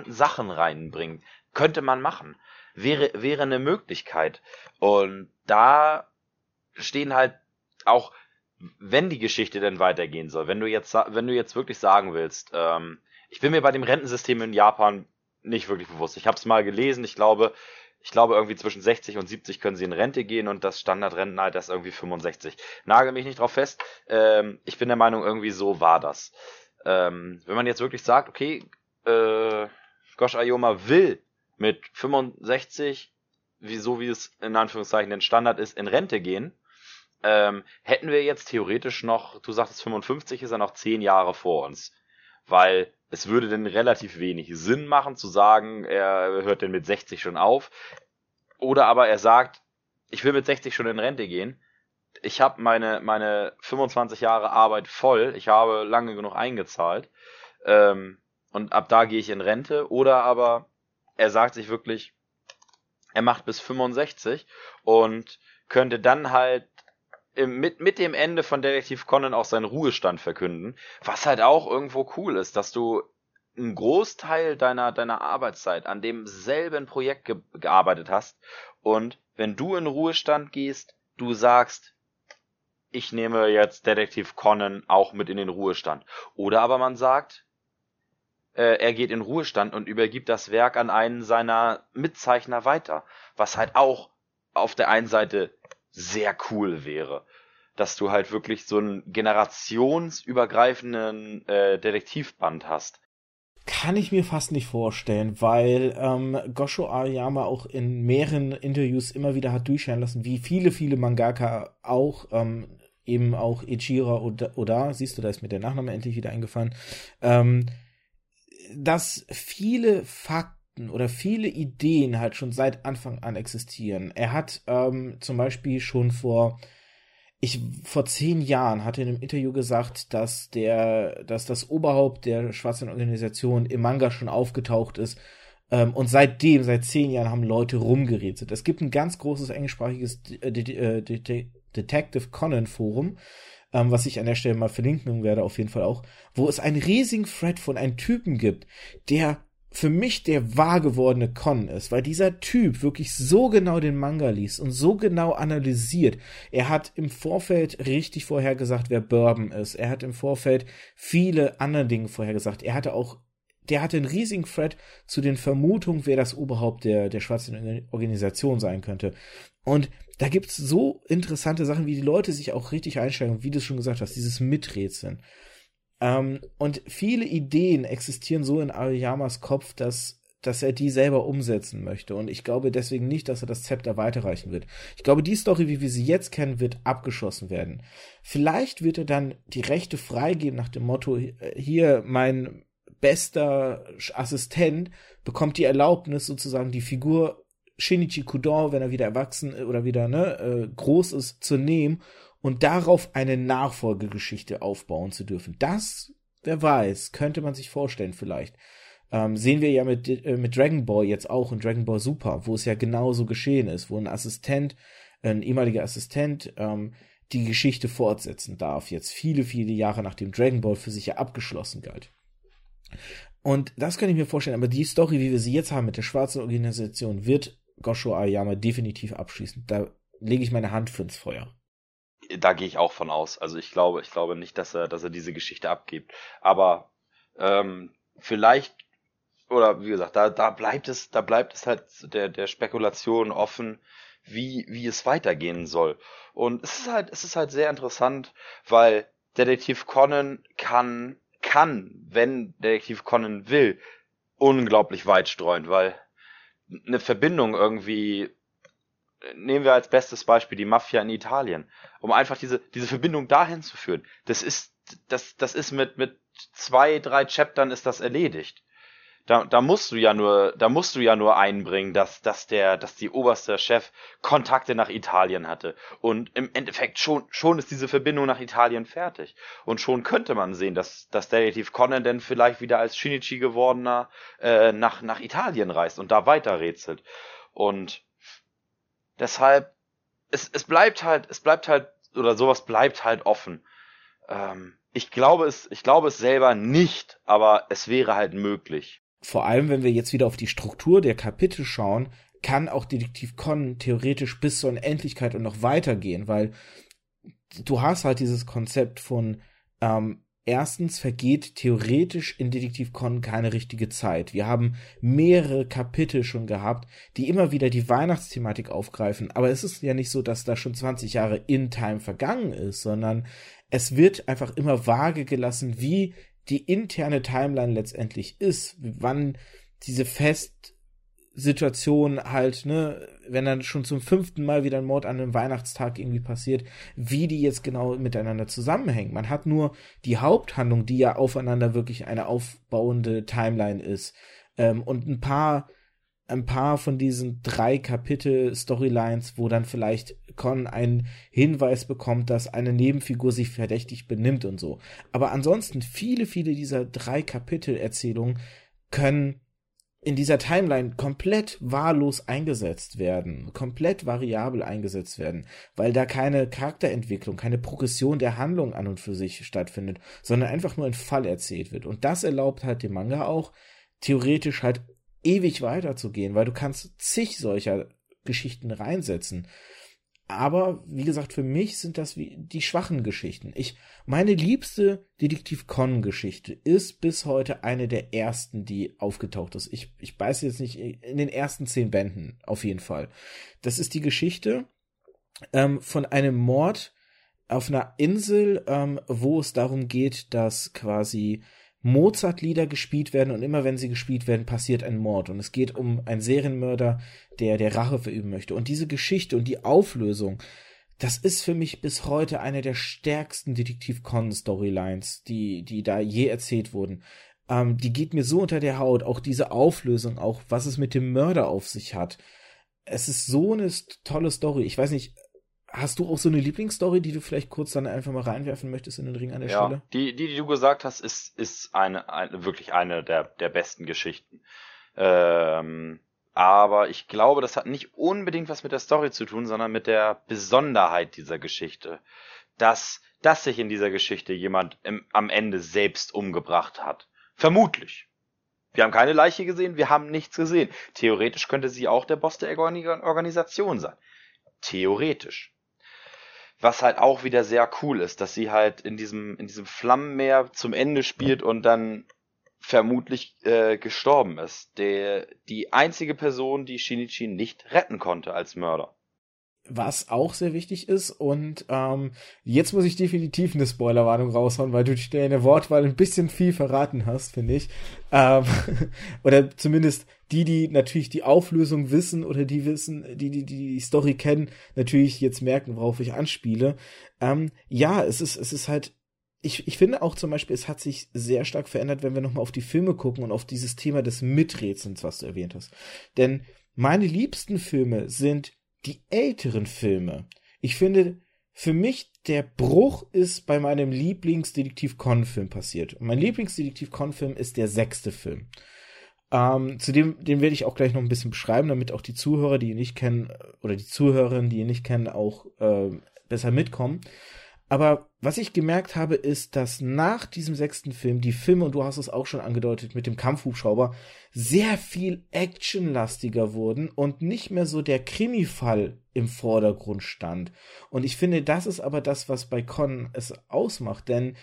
Sachen reinbringt, könnte man machen. Wäre eine Möglichkeit. Und da stehen halt auch, wenn die Geschichte denn weitergehen soll, wenn du jetzt wirklich sagen willst, ich bin mir bei dem Rentensystem in Japan nicht wirklich bewusst. Ich habe es mal gelesen, ich glaube, irgendwie zwischen 60 und 70 können sie in Rente gehen und das Standardrentenalter ist irgendwie 65. Nagel mich nicht drauf fest. Ich bin der Meinung, irgendwie so war das. Wenn man jetzt wirklich sagt, okay, Gosho Aoyama will mit 65, so wie es in Anführungszeichen den Standard ist, in Rente gehen, hätten wir jetzt theoretisch noch, du sagtest 55, ist er noch 10 Jahre vor uns. Weil es würde dann relativ wenig Sinn machen zu sagen, er hört denn mit 60 schon auf. Oder aber er sagt, ich will mit 60 schon in Rente gehen. Ich habe meine 25 Jahre Arbeit voll. Ich habe lange genug eingezahlt. Und ab da gehe ich in Rente. Oder aber er sagt sich wirklich, er macht bis 65 und könnte dann halt mit dem Ende von Detektiv Conan auch seinen Ruhestand verkünden, was halt auch irgendwo cool ist, dass du einen Großteil deiner Arbeitszeit an demselben Projekt gearbeitet hast und wenn du in Ruhestand gehst, du sagst, ich nehme jetzt Detektiv Conan auch mit in den Ruhestand. Oder aber man sagt, er geht in Ruhestand und übergibt das Werk an einen seiner Mitzeichner weiter, was halt auch auf der einen Seite sehr cool wäre, dass du halt wirklich so einen generationsübergreifenden Detektivband hast. Kann ich mir fast nicht vorstellen, weil Gosho Aoyama auch in mehreren Interviews immer wieder hat durchscheinen lassen, wie viele, viele Mangaka auch, eben auch Eiichiro Oda, siehst du, da ist mir der Nachname endlich wieder eingefallen, dass viele Fakten oder viele Ideen halt schon seit Anfang an existieren. Er hat zum Beispiel schon vor 10 Jahren hat er in einem Interview gesagt, dass das Oberhaupt der schwarzen Organisation im Manga schon aufgetaucht ist. Und seitdem, seit 10 Jahren haben Leute rumgerätselt. Es gibt ein ganz großes englischsprachiges Detective Conan Forum, was ich an der Stelle mal verlinken werde, auf jeden Fall auch, wo es einen riesigen Thread von einem Typen gibt, der für mich der wahr gewordene Con ist, weil dieser Typ wirklich so genau den Manga liest und so genau analysiert. Er hat im Vorfeld richtig vorhergesagt, wer Bourbon ist. Er hat im Vorfeld viele andere Dinge vorhergesagt. Der hatte einen riesigen Thread zu den Vermutungen, wer das Oberhaupt der schwarzen Organisation sein könnte. Und da gibt's so interessante Sachen, wie die Leute sich auch richtig einsteigen, und wie du es schon gesagt hast, dieses Miträtseln. Und viele Ideen existieren so in Aoyamas Kopf, dass er die selber umsetzen möchte. Und ich glaube deswegen nicht, dass er das Zepter weiterreichen wird. Ich glaube, die Story, wie wir sie jetzt kennen, wird abgeschossen werden. Vielleicht wird er dann die Rechte freigeben nach dem Motto, hier, mein bester Assistent bekommt die Erlaubnis, sozusagen die Figur Shinichi Kudo, wenn er wieder erwachsen oder wieder groß ist, zu nehmen und darauf eine Nachfolgegeschichte aufbauen zu dürfen. Das, wer weiß, könnte man sich vorstellen vielleicht. Sehen wir ja mit Dragon Ball jetzt auch und Dragon Ball Super, wo es ja genauso geschehen ist, wo ein ehemaliger Assistent die Geschichte fortsetzen darf, jetzt viele, viele Jahre nachdem Dragon Ball für sich ja abgeschlossen galt. Und das könnte ich mir vorstellen, aber die Story, wie wir sie jetzt haben mit der schwarzen Organisation, wird Gosho Aoyama definitiv abschließen. Da lege ich meine Hand für ins Feuer. Da gehe ich auch von aus. Also ich glaube nicht, dass er diese Geschichte abgibt. Aber vielleicht, oder wie gesagt, da bleibt es halt der Spekulation offen, wie es weitergehen soll. Und es ist halt sehr interessant, weil Detektiv Conan kann, wenn Detektiv Conan will, unglaublich weit streuen, weil eine Verbindung irgendwie, nehmen wir als bestes Beispiel die Mafia in Italien, um einfach diese Verbindung dahin zu führen. Das ist mit 2-3 Chaptern ist das erledigt. Da musst du ja nur einbringen, dass die oberste Chef Kontakte nach Italien hatte. Und im Endeffekt schon ist diese Verbindung nach Italien fertig. Und schon könnte man sehen, dass Detektiv Conan dann vielleicht wieder als Shinichi gewordener nach Italien reist und da weiter rätselt. Und deshalb, es bleibt halt, oder sowas bleibt halt offen. Ich glaube es selber nicht, aber es wäre halt möglich. Vor allem, wenn wir jetzt wieder auf die Struktur der Kapitel schauen, kann auch Detektiv Conan theoretisch bis zur Unendlichkeit und noch weitergehen, weil du hast halt dieses Konzept von, erstens vergeht theoretisch in Detektiv Conan keine richtige Zeit. Wir haben mehrere Kapitel schon gehabt, die immer wieder die Weihnachtsthematik aufgreifen, aber es ist ja nicht so, dass da schon 20 Jahre in Time vergangen ist, sondern es wird einfach immer vage gelassen, wie die interne Timeline letztendlich ist, wann diese Festsituation halt, wenn dann schon zum 5. Mal wieder ein Mord an einem Weihnachtstag irgendwie passiert, wie die jetzt genau miteinander zusammenhängen. Man hat nur die Haupthandlung, die ja aufeinander wirklich eine aufbauende Timeline ist, und ein paar von diesen 3 Kapitel-Storylines, wo dann vielleicht Conan einen Hinweis bekommt, dass eine Nebenfigur sich verdächtig benimmt und so. Aber ansonsten, viele, viele dieser 3 Kapitel-Erzählungen können in dieser Timeline komplett wahllos eingesetzt werden, komplett variabel eingesetzt werden, weil da keine Charakterentwicklung, keine Progression der Handlung an und für sich stattfindet, sondern einfach nur ein Fall erzählt wird. Und das erlaubt halt dem Manga auch, theoretisch halt ewig weiterzugehen, weil du kannst zig solcher Geschichten reinsetzen. Aber, wie gesagt, für mich sind das wie die schwachen Geschichten. Meine liebste Detektiv Conan-Geschichte ist bis heute eine der ersten, die aufgetaucht ist. Ich weiß jetzt nicht, in den ersten 10 Bänden auf jeden Fall. Das ist die Geschichte von einem Mord auf einer Insel, wo es darum geht, dass quasi Mozart-Lieder gespielt werden und immer wenn sie gespielt werden, passiert ein Mord. Und es geht um einen Serienmörder, der Rache verüben möchte. Und diese Geschichte und die Auflösung, das ist für mich bis heute eine der stärksten Detektiv-Conan-Storylines, die da je erzählt wurden. Die geht mir so unter der Haut, auch diese Auflösung, auch was es mit dem Mörder auf sich hat. Es ist so eine tolle Story. Ich weiß nicht, hast du auch so eine Lieblingsstory, die du vielleicht kurz dann einfach mal reinwerfen möchtest in den Ring an der Stelle? Ja, die du gesagt hast, ist wirklich eine der besten Geschichten. Aber ich glaube, das hat nicht unbedingt was mit der Story zu tun, sondern mit der Besonderheit dieser Geschichte. Dass sich in dieser Geschichte jemand am Ende selbst umgebracht hat. Vermutlich. Wir haben keine Leiche gesehen, wir haben nichts gesehen. Theoretisch könnte sie auch der Boss der Organisation sein. Theoretisch. Was halt auch wieder sehr cool ist, dass sie halt in diesem Flammenmeer zum Ende spielt und dann vermutlich gestorben ist. Die einzige Person, die Shinichi nicht retten konnte als Mörder. Was auch sehr wichtig ist, und jetzt muss ich definitiv eine Spoilerwarnung raushauen, weil du dich in der Wortwahl ein bisschen viel verraten hast, finde ich. Oder zumindest die natürlich die Auflösung wissen oder die wissen, die Story kennen, natürlich jetzt merken, worauf ich anspiele. Ja, es ist halt Ich finde auch zum Beispiel, es hat sich sehr stark verändert, wenn wir nochmal auf die Filme gucken und auf dieses Thema des Miträtselns, was du erwähnt hast. Denn meine liebsten Filme sind die älteren Filme. Ich finde, für mich der Bruch ist bei meinem Lieblingsdetektiv Conan Film passiert. Und mein Lieblingsdetektiv Conan Film ist der 6. Film. Den werde ich auch gleich noch ein bisschen beschreiben, damit auch die Zuhörer, die ihn nicht kennen, oder die Zuhörerinnen, die ihn nicht kennen, auch besser mitkommen. Aber was ich gemerkt habe, ist, dass nach diesem 6. Film die Filme, und du hast es auch schon angedeutet, mit dem Kampfhubschrauber, sehr viel actionlastiger wurden und nicht mehr so der Krimi-Fall im Vordergrund stand. Und ich finde, das ist aber das, was bei Conan es ausmacht, denn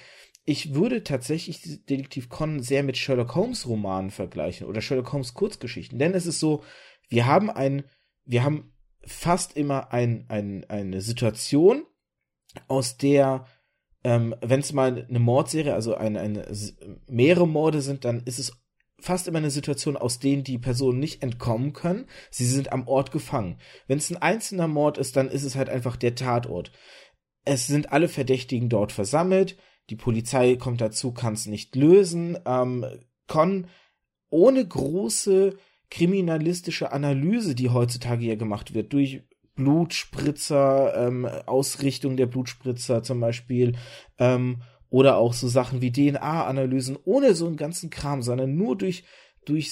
ich würde tatsächlich Detektiv Conan sehr mit Sherlock Holmes Romanen vergleichen oder Sherlock Holmes Kurzgeschichten, denn es ist so, wir haben fast immer eine Situation, aus der, wenn es mal eine Mordserie, also mehrere Morde sind, dann ist es fast immer eine Situation, aus denen die Personen nicht entkommen können. Sie sind am Ort gefangen. Wenn es ein einzelner Mord ist, dann ist es halt einfach der Tatort. Es sind alle Verdächtigen dort versammelt. Die Polizei kommt dazu, kann es nicht lösen. Conan ohne große kriminalistische Analyse, die heutzutage ja gemacht wird, durch Blutspritzer, Ausrichtung der Blutspritzer zum Beispiel, oder auch so Sachen wie DNA-Analysen, ohne so einen ganzen Kram, sondern nur durch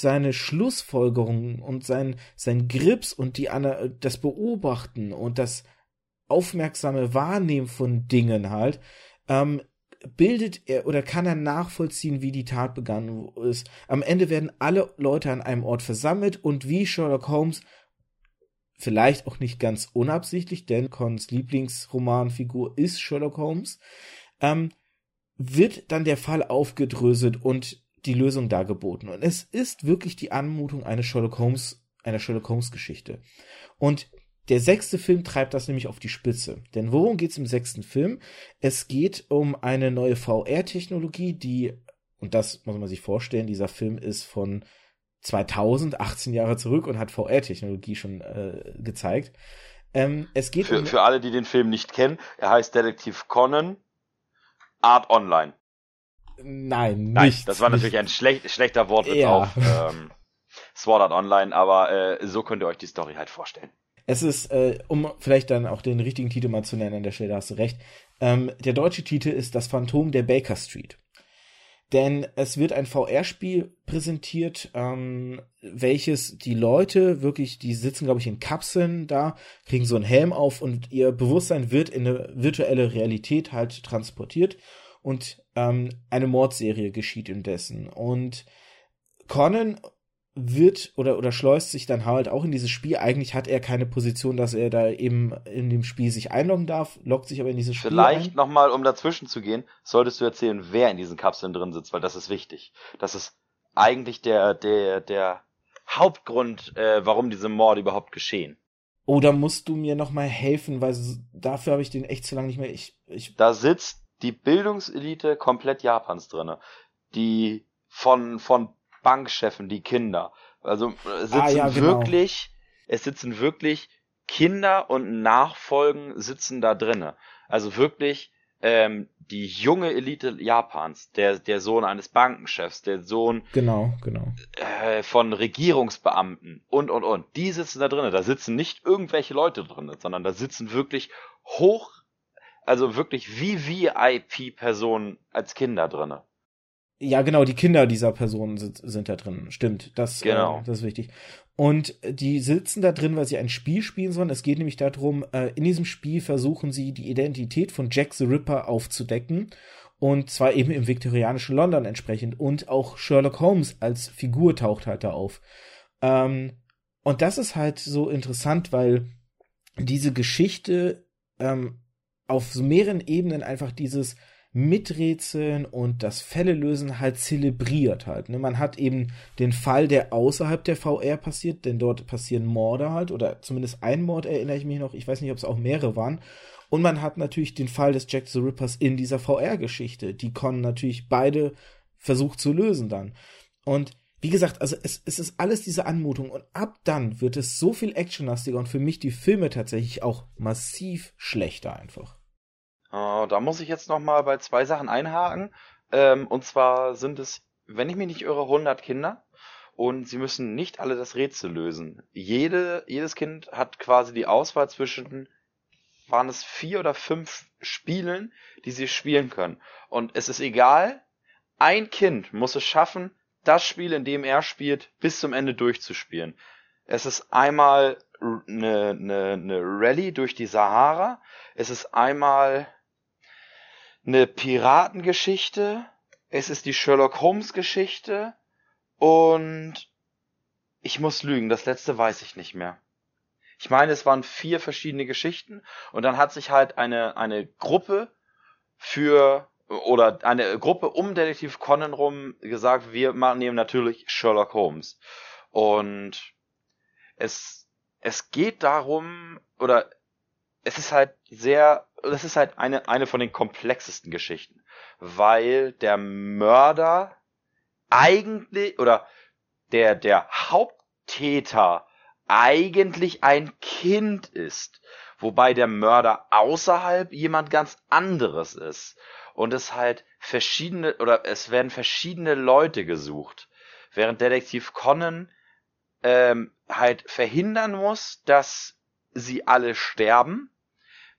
seine Schlussfolgerungen und sein Grips und das Beobachten und das aufmerksame Wahrnehmen von Dingen halt, bildet er oder kann er nachvollziehen, wie die Tat begangen ist. Am Ende werden alle Leute an einem Ort versammelt und wie Sherlock Holmes, vielleicht auch nicht ganz unabsichtlich, denn Conans Lieblingsromanfigur ist Sherlock Holmes, wird dann der Fall aufgedröselt und die Lösung dargeboten. Und es ist wirklich die Anmutung einer Sherlock-Holmes-Geschichte. Und der 6. Film treibt das nämlich auf die Spitze. Denn worum geht's im 6. Film? Es geht um eine neue VR-Technologie, die, und das muss man sich vorstellen, dieser Film ist von 2000, 18 Jahre zurück und hat VR-Technologie schon gezeigt. Es geht für alle, die den Film nicht kennen, er heißt Detektiv Conan Art Online. Nein, nicht. Das war natürlich ein schlechter Wortwitz auf Sword Art Online, aber so könnt ihr euch die Story halt vorstellen. Es ist, um vielleicht dann auch den richtigen Titel mal zu nennen, an der Stelle hast du recht, der deutsche Titel ist Das Phantom der Baker Street. Denn es wird ein VR-Spiel präsentiert, welches die Leute wirklich, die sitzen, glaube ich, in Kapseln da, kriegen so einen Helm auf und ihr Bewusstsein wird in eine virtuelle Realität halt transportiert und eine Mordserie geschieht indessen. Und Conan wird oder schleust sich dann halt auch in dieses Spiel. Eigentlich hat er keine Position, dass er da eben in dem Spiel sich einloggen darf, loggt sich aber in dieses Spiel ein. Vielleicht nochmal, um dazwischen zu gehen, solltest du erzählen, wer in diesen Kapseln drin sitzt, weil das ist wichtig. Das ist eigentlich der Hauptgrund, warum diese Morde überhaupt geschehen. Oh, da musst du mir nochmal helfen, weil dafür habe ich den echt zu lange nicht mehr. Da sitzt die Bildungselite komplett Japans drinne, die von Bankchefen, die Kinder. Also sitzen wirklich Kinder und Nachfolgen sitzen da drinne. Also wirklich die junge Elite Japans, der Sohn eines Bankenchefs, der Sohn von Regierungsbeamten und. Die sitzen da drinne. Da sitzen nicht irgendwelche Leute drinne, sondern da sitzen wirklich wirklich wie VIP-Personen als Kinder drinne. Ja, genau, die Kinder dieser Personen sind da drin. Stimmt, das ist wichtig. Und die sitzen da drin, weil sie ein Spiel spielen sollen. Es geht nämlich darum, in diesem Spiel versuchen sie, die Identität von Jack the Ripper aufzudecken. Und zwar eben im viktorianischen London entsprechend. Und auch Sherlock Holmes als Figur taucht halt da auf. Und das ist halt so interessant, weil diese Geschichte auf mehreren Ebenen einfach dieses Miträtseln und das Fälle lösen halt zelebriert halt. Ne? Man hat eben den Fall, der außerhalb der VR passiert, denn dort passieren Morde halt, oder zumindest ein Mord erinnere ich mich noch, ich weiß nicht, ob es auch mehrere waren. Und man hat natürlich den Fall des Jack the Rippers in dieser VR-Geschichte. Die Conan natürlich beide versucht zu lösen dann. Und wie gesagt, also es ist alles diese Anmutung und ab dann wird es so viel actionlastiger und für mich die Filme tatsächlich auch massiv schlechter einfach. Da muss ich jetzt nochmal bei zwei Sachen einhaken. Und zwar sind es, wenn ich mich nicht irre, 100 Kinder. Und sie müssen nicht alle das Rätsel lösen. Jedes Kind hat quasi die Auswahl zwischen, waren es 4 oder 5 Spielen, die sie spielen können. Und es ist egal, ein Kind muss es schaffen, das Spiel, in dem er spielt, bis zum Ende durchzuspielen. Es ist einmal eine Rallye durch die Sahara. Es ist einmal eine Piratengeschichte. Es ist die Sherlock Holmes Geschichte. Und ich muss lügen, das letzte weiß ich nicht mehr. Ich meine, es waren 4 verschiedene Geschichten und dann hat sich halt eine Gruppe um Detektiv Conan rum gesagt, wir nehmen natürlich Sherlock Holmes. Und es geht darum, oder es ist halt eine von den komplexesten Geschichten, weil der Mörder eigentlich, oder der Haupttäter eigentlich ein Kind ist, wobei der Mörder außerhalb jemand ganz anderes ist und es werden verschiedene Leute gesucht, während Detektiv Conan halt verhindern muss, dass sie alle sterben,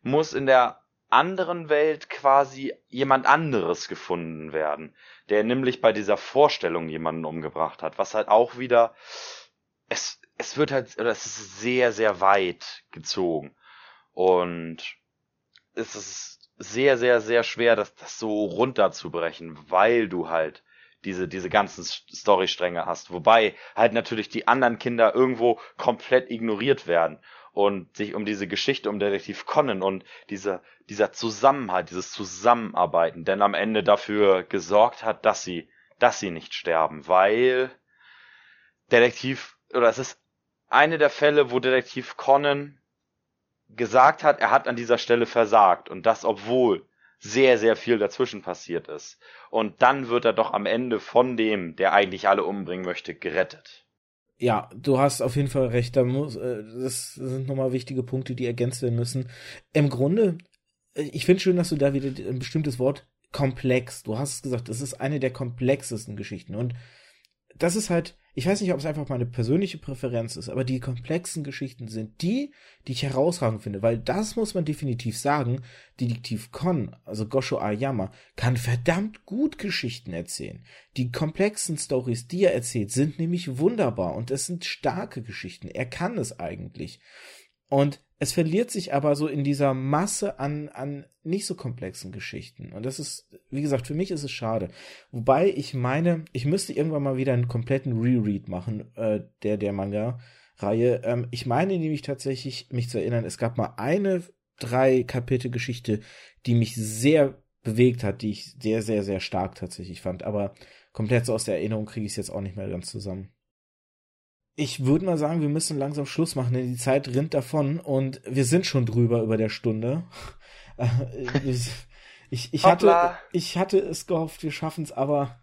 muss in der anderen Welt quasi jemand anderes gefunden werden, der nämlich bei dieser Vorstellung jemanden umgebracht hat, was halt auch wieder, es ist sehr, sehr weit gezogen und es ist sehr, sehr, sehr schwer, das so runterzubrechen, weil du halt diese ganzen Storystränge hast, wobei halt natürlich die anderen Kinder irgendwo komplett ignoriert werden und sich um diese Geschichte um Detektiv Conan und dieser Zusammenhalt, dieses Zusammenarbeiten, denn am Ende dafür gesorgt hat, dass sie nicht sterben, weil es ist eine der Fälle, wo Detektiv Conan gesagt hat, er hat an dieser Stelle versagt und das, obwohl sehr, sehr viel dazwischen passiert ist. Und dann wird er doch am Ende von dem, der eigentlich alle umbringen möchte, gerettet. Ja, du hast auf jeden Fall recht. Das sind nochmal wichtige Punkte, die ergänzt werden müssen. Im Grunde, ich finde schön, dass du da wieder ein bestimmtes Wort, komplex, du hast es gesagt, es ist eine der komplexesten Geschichten. Und das ist halt, ich weiß nicht, ob es einfach meine persönliche Präferenz ist, aber die komplexen Geschichten sind die, die ich herausragend finde, weil das muss man definitiv sagen, Detektiv Conan, also Gosho Aoyama, kann verdammt gut Geschichten erzählen. Die komplexen Storys, die er erzählt, sind nämlich wunderbar und es sind starke Geschichten. Er kann es eigentlich. Und es verliert sich aber so in dieser Masse an nicht so komplexen Geschichten. Und das ist, wie gesagt, für mich ist es schade. Wobei ich meine, ich müsste irgendwann mal wieder einen kompletten Reread machen, der Manga-Reihe. Ich meine nämlich tatsächlich, mich zu erinnern, es gab mal eine 3-Kapitel-Geschichte, die mich sehr bewegt hat, die ich sehr, sehr, sehr stark tatsächlich fand. Aber komplett so aus der Erinnerung kriege ich es jetzt auch nicht mehr ganz zusammen. Ich würde mal sagen, wir müssen langsam Schluss machen, denn die Zeit rinnt davon und wir sind schon drüber über der Stunde. Ich hatte es gehofft, wir schaffen es, aber...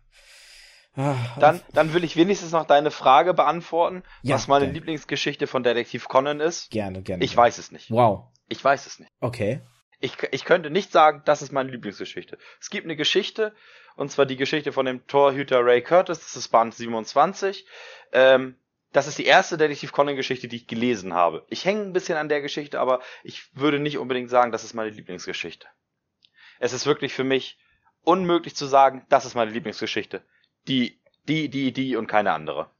Dann will ich wenigstens noch deine Frage beantworten, ja, was meine Lieblingsgeschichte von Detektiv Conan ist. Gerne. Ich weiß es nicht. Wow. Ich weiß es nicht. Okay. Ich könnte nicht sagen, das ist meine Lieblingsgeschichte. Es gibt eine Geschichte, und zwar die Geschichte von dem Torhüter Ray Curtis, das ist Band 27, das ist die erste Detektiv Conan-Geschichte, die ich gelesen habe. Ich hänge ein bisschen an der Geschichte, aber ich würde nicht unbedingt sagen, das ist meine Lieblingsgeschichte. Es ist wirklich für mich unmöglich zu sagen, das ist meine Lieblingsgeschichte. Die und keine andere.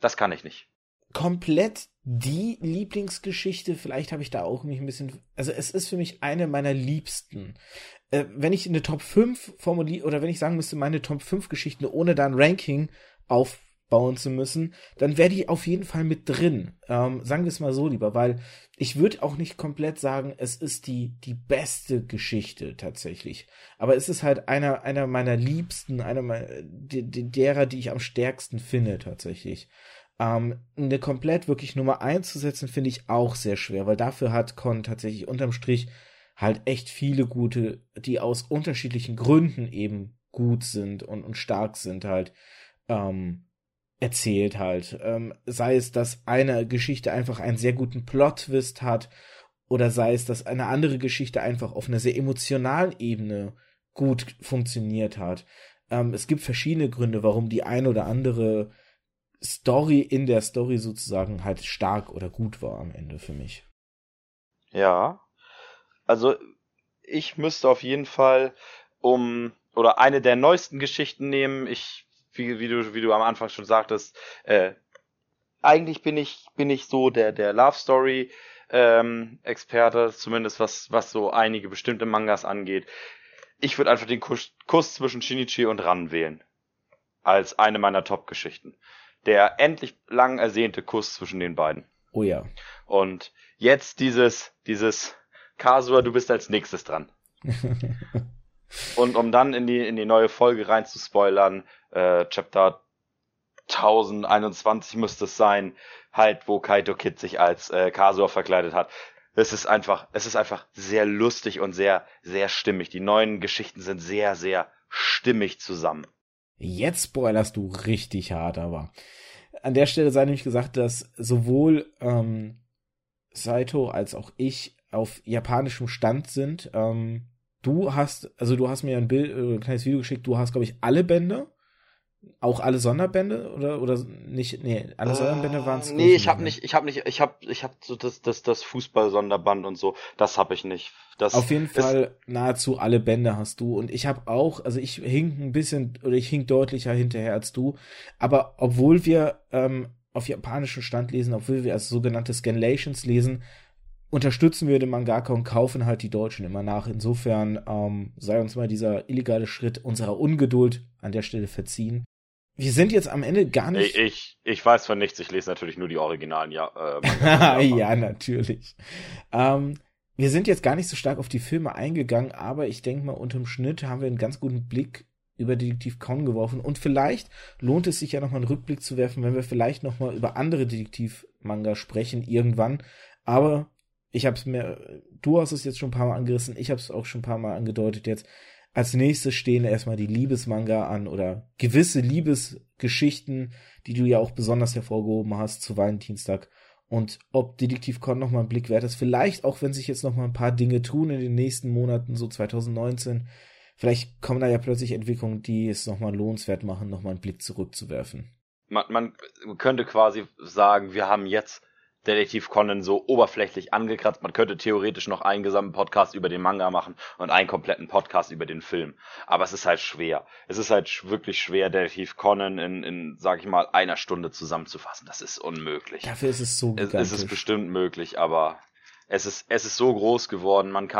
Das kann ich nicht. Komplett die Lieblingsgeschichte, vielleicht habe ich da auch mich ein bisschen... Also es ist für mich eine meiner liebsten. Wenn ich eine Top 5 formuliere, oder wenn ich sagen müsste, meine Top 5 Geschichten, ohne da ein Ranking auf bauen zu müssen, dann wäre die auf jeden Fall mit drin. Sagen wir es mal so lieber, weil ich würde auch nicht komplett sagen, es ist die beste Geschichte tatsächlich. Aber es ist halt einer meiner Liebsten, derer, die ich am stärksten finde tatsächlich. Eine komplett wirklich Nummer 1 zu setzen, finde ich auch sehr schwer, weil dafür hat Con tatsächlich unterm Strich halt echt viele gute, die aus unterschiedlichen Gründen eben gut sind und stark sind halt. Erzählt halt. Sei es, dass eine Geschichte einfach einen sehr guten Plot-Twist hat oder sei es, dass eine andere Geschichte einfach auf einer sehr emotionalen Ebene gut funktioniert hat. Es gibt verschiedene Gründe, warum die ein oder andere Story in der Story sozusagen halt stark oder gut war am Ende für mich. Ja, also ich müsste auf jeden Fall oder eine der neuesten Geschichten nehmen. Wie du am Anfang schon sagtest, eigentlich bin ich so der Love Story Experte, zumindest was so einige bestimmte Mangas angeht. Ich würde einfach den Kuss zwischen Shinichi und Ran wählen als eine meiner Top-Geschichten. Der endlich lang ersehnte Kuss zwischen den beiden. Oh ja. Und jetzt dieses Kasua, du bist als nächstes dran. Und um dann in die neue Folge rein zu spoilern, Chapter 1021 müsste es sein, halt, wo Kaito Kid sich als Kasua verkleidet hat. Es ist einfach sehr lustig und sehr, sehr stimmig. Die neuen Geschichten sind sehr, sehr stimmig zusammen. Jetzt spoilerst du richtig hart, aber an der Stelle sei nämlich gesagt, dass sowohl Saito als auch ich auf japanischem Stand sind. Du hast mir ein kleines Video geschickt, du hast, glaube ich, alle Bände, auch alle Sonderbände oder nicht, nee, alle Sonderbände waren es. Nee, ich hab so das Fußball-Sonderband und so, das hab ich nicht. Das auf jeden Fall nahezu alle Bände hast du und ich hab auch, also ich hink deutlicher hinterher als du, aber obwohl wir auf japanischen Stand lesen, obwohl wir als sogenannte Scanlations lesen, unterstützen wir den Mangaka und kaufen halt die Deutschen immer nach. Insofern sei uns mal dieser illegale Schritt unserer Ungeduld an der Stelle verziehen. Wir sind jetzt am Ende gar nicht... Ich weiß von nichts, ich lese natürlich nur die originalen Manga. Ja, natürlich. Wir sind jetzt gar nicht so stark auf die Filme eingegangen, aber ich denke mal, unterm Schnitt haben wir einen ganz guten Blick über Detektiv Conan geworfen. Und vielleicht lohnt es sich ja nochmal einen Rückblick zu werfen, wenn wir vielleicht nochmal über andere Detektiv-Manga sprechen irgendwann. Aber... du hast es jetzt schon ein paar Mal angerissen, ich habe es auch schon ein paar Mal angedeutet jetzt. Als nächstes stehen erstmal die Liebesmanga an oder gewisse Liebesgeschichten, die du ja auch besonders hervorgehoben hast zu Valentinstag. Und ob Detektiv Conan nochmal einen Blick wert ist, vielleicht auch wenn sich jetzt nochmal ein paar Dinge tun in den nächsten Monaten, so 2019, vielleicht kommen da ja plötzlich Entwicklungen, die es nochmal lohnenswert machen, nochmal einen Blick zurückzuwerfen. Man könnte quasi sagen, wir haben jetzt Detektiv Conan so oberflächlich angekratzt. Man könnte theoretisch noch einen gesamten Podcast über den Manga machen und einen kompletten Podcast über den Film. Aber es ist halt schwer. Es ist halt wirklich schwer, Detektiv Conan in sag ich mal, einer Stunde zusammenzufassen. Das ist unmöglich. Dafür ist es so gigantisch. Es ist bestimmt möglich, aber es ist so groß geworden. Man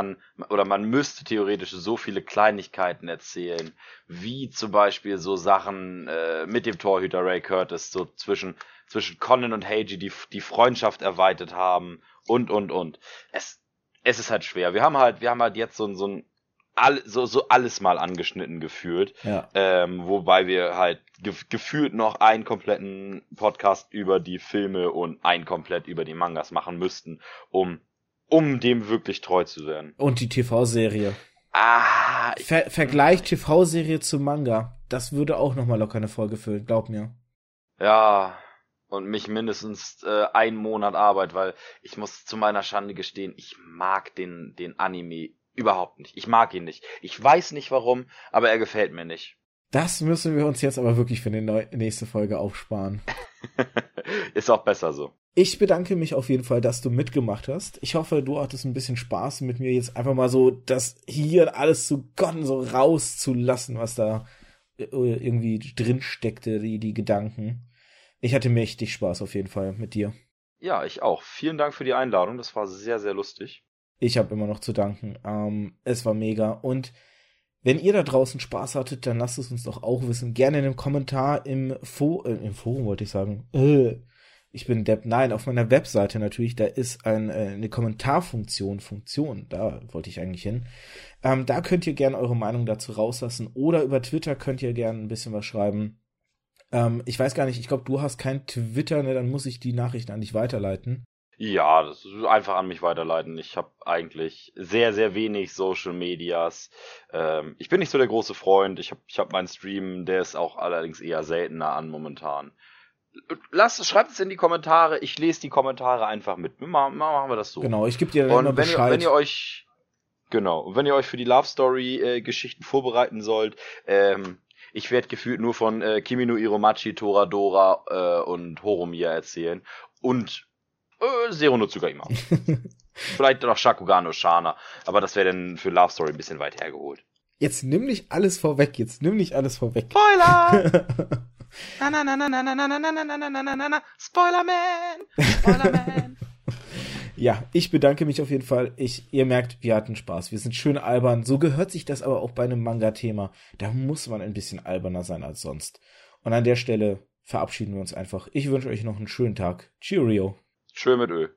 müsste theoretisch so viele Kleinigkeiten erzählen, wie zum Beispiel so Sachen mit dem Torhüter Ray Curtis, so zwischen Conan und Heiji, die Freundschaft erweitert haben und. Es ist halt schwer. Wir haben halt jetzt so alles mal angeschnitten gefühlt. Ja. Wobei wir halt gefühlt noch einen kompletten Podcast über die Filme und einen komplett über die Mangas machen müssten, um dem wirklich treu zu werden. Und die TV-Serie. Vergleich TV-Serie zu Manga. Das würde auch nochmal locker eine Folge füllen, glaub mir. Ja, und mich mindestens einen Monat Arbeit, weil ich muss zu meiner Schande gestehen, ich mag den Anime überhaupt nicht. Ich mag ihn nicht. Ich weiß nicht warum, aber er gefällt mir nicht. Das müssen wir uns jetzt aber wirklich für die nächste Folge aufsparen. Ist auch besser so. Ich bedanke mich auf jeden Fall, dass du mitgemacht hast. Ich hoffe, du hattest ein bisschen Spaß mit mir jetzt einfach mal so, das hier alles zu Gott so rauszulassen, was da irgendwie drin steckte, die Gedanken. Ich hatte mächtig Spaß auf jeden Fall mit dir. Ja, ich auch. Vielen Dank für die Einladung. Das war sehr, sehr lustig. Ich habe immer noch zu danken. Es war mega. Und wenn ihr da draußen Spaß hattet, dann lasst es uns doch auch wissen. Gerne in einem Kommentar im Forum wollte ich sagen. Ich bin Depp. Nein, auf meiner Webseite natürlich. Da ist eine Kommentarfunktion. Da wollte ich eigentlich hin. Da könnt ihr gerne eure Meinung dazu rauslassen. Oder über Twitter könnt ihr gerne ein bisschen was schreiben. Ich weiß gar nicht, ich glaube, du hast kein Twitter, ne? Dann muss ich die Nachrichten an dich weiterleiten. Ja, das ist einfach an mich weiterleiten. Ich habe eigentlich sehr, sehr wenig Social Medias. Ich bin nicht so der große Freund. Ich hab meinen Stream, der ist auch allerdings eher seltener an momentan. schreibt es in die Kommentare. Ich lese die Kommentare einfach mit. Machen wir das so. Genau, ich gebe dir dann noch Bescheid. Und wenn ihr euch für die Love Story Geschichten vorbereiten sollt, ich werde gefühlt nur von Kimi no Iro Machi, Toradora und Horomiya erzählen und Zero no Tsugaima. Vielleicht noch Shakugan no Shana, aber das wäre dann für Love Story ein bisschen weit hergeholt. Jetzt nimm nicht alles vorweg. Spoiler! Na, Spoilerman! Ja, ich bedanke mich auf jeden Fall. Ihr merkt, wir hatten Spaß. Wir sind schön albern. So gehört sich das aber auch bei einem Manga-Thema. Da muss man ein bisschen alberner sein als sonst. Und an der Stelle verabschieden wir uns einfach. Ich wünsche euch noch einen schönen Tag. Cheerio. Schön mit Öl.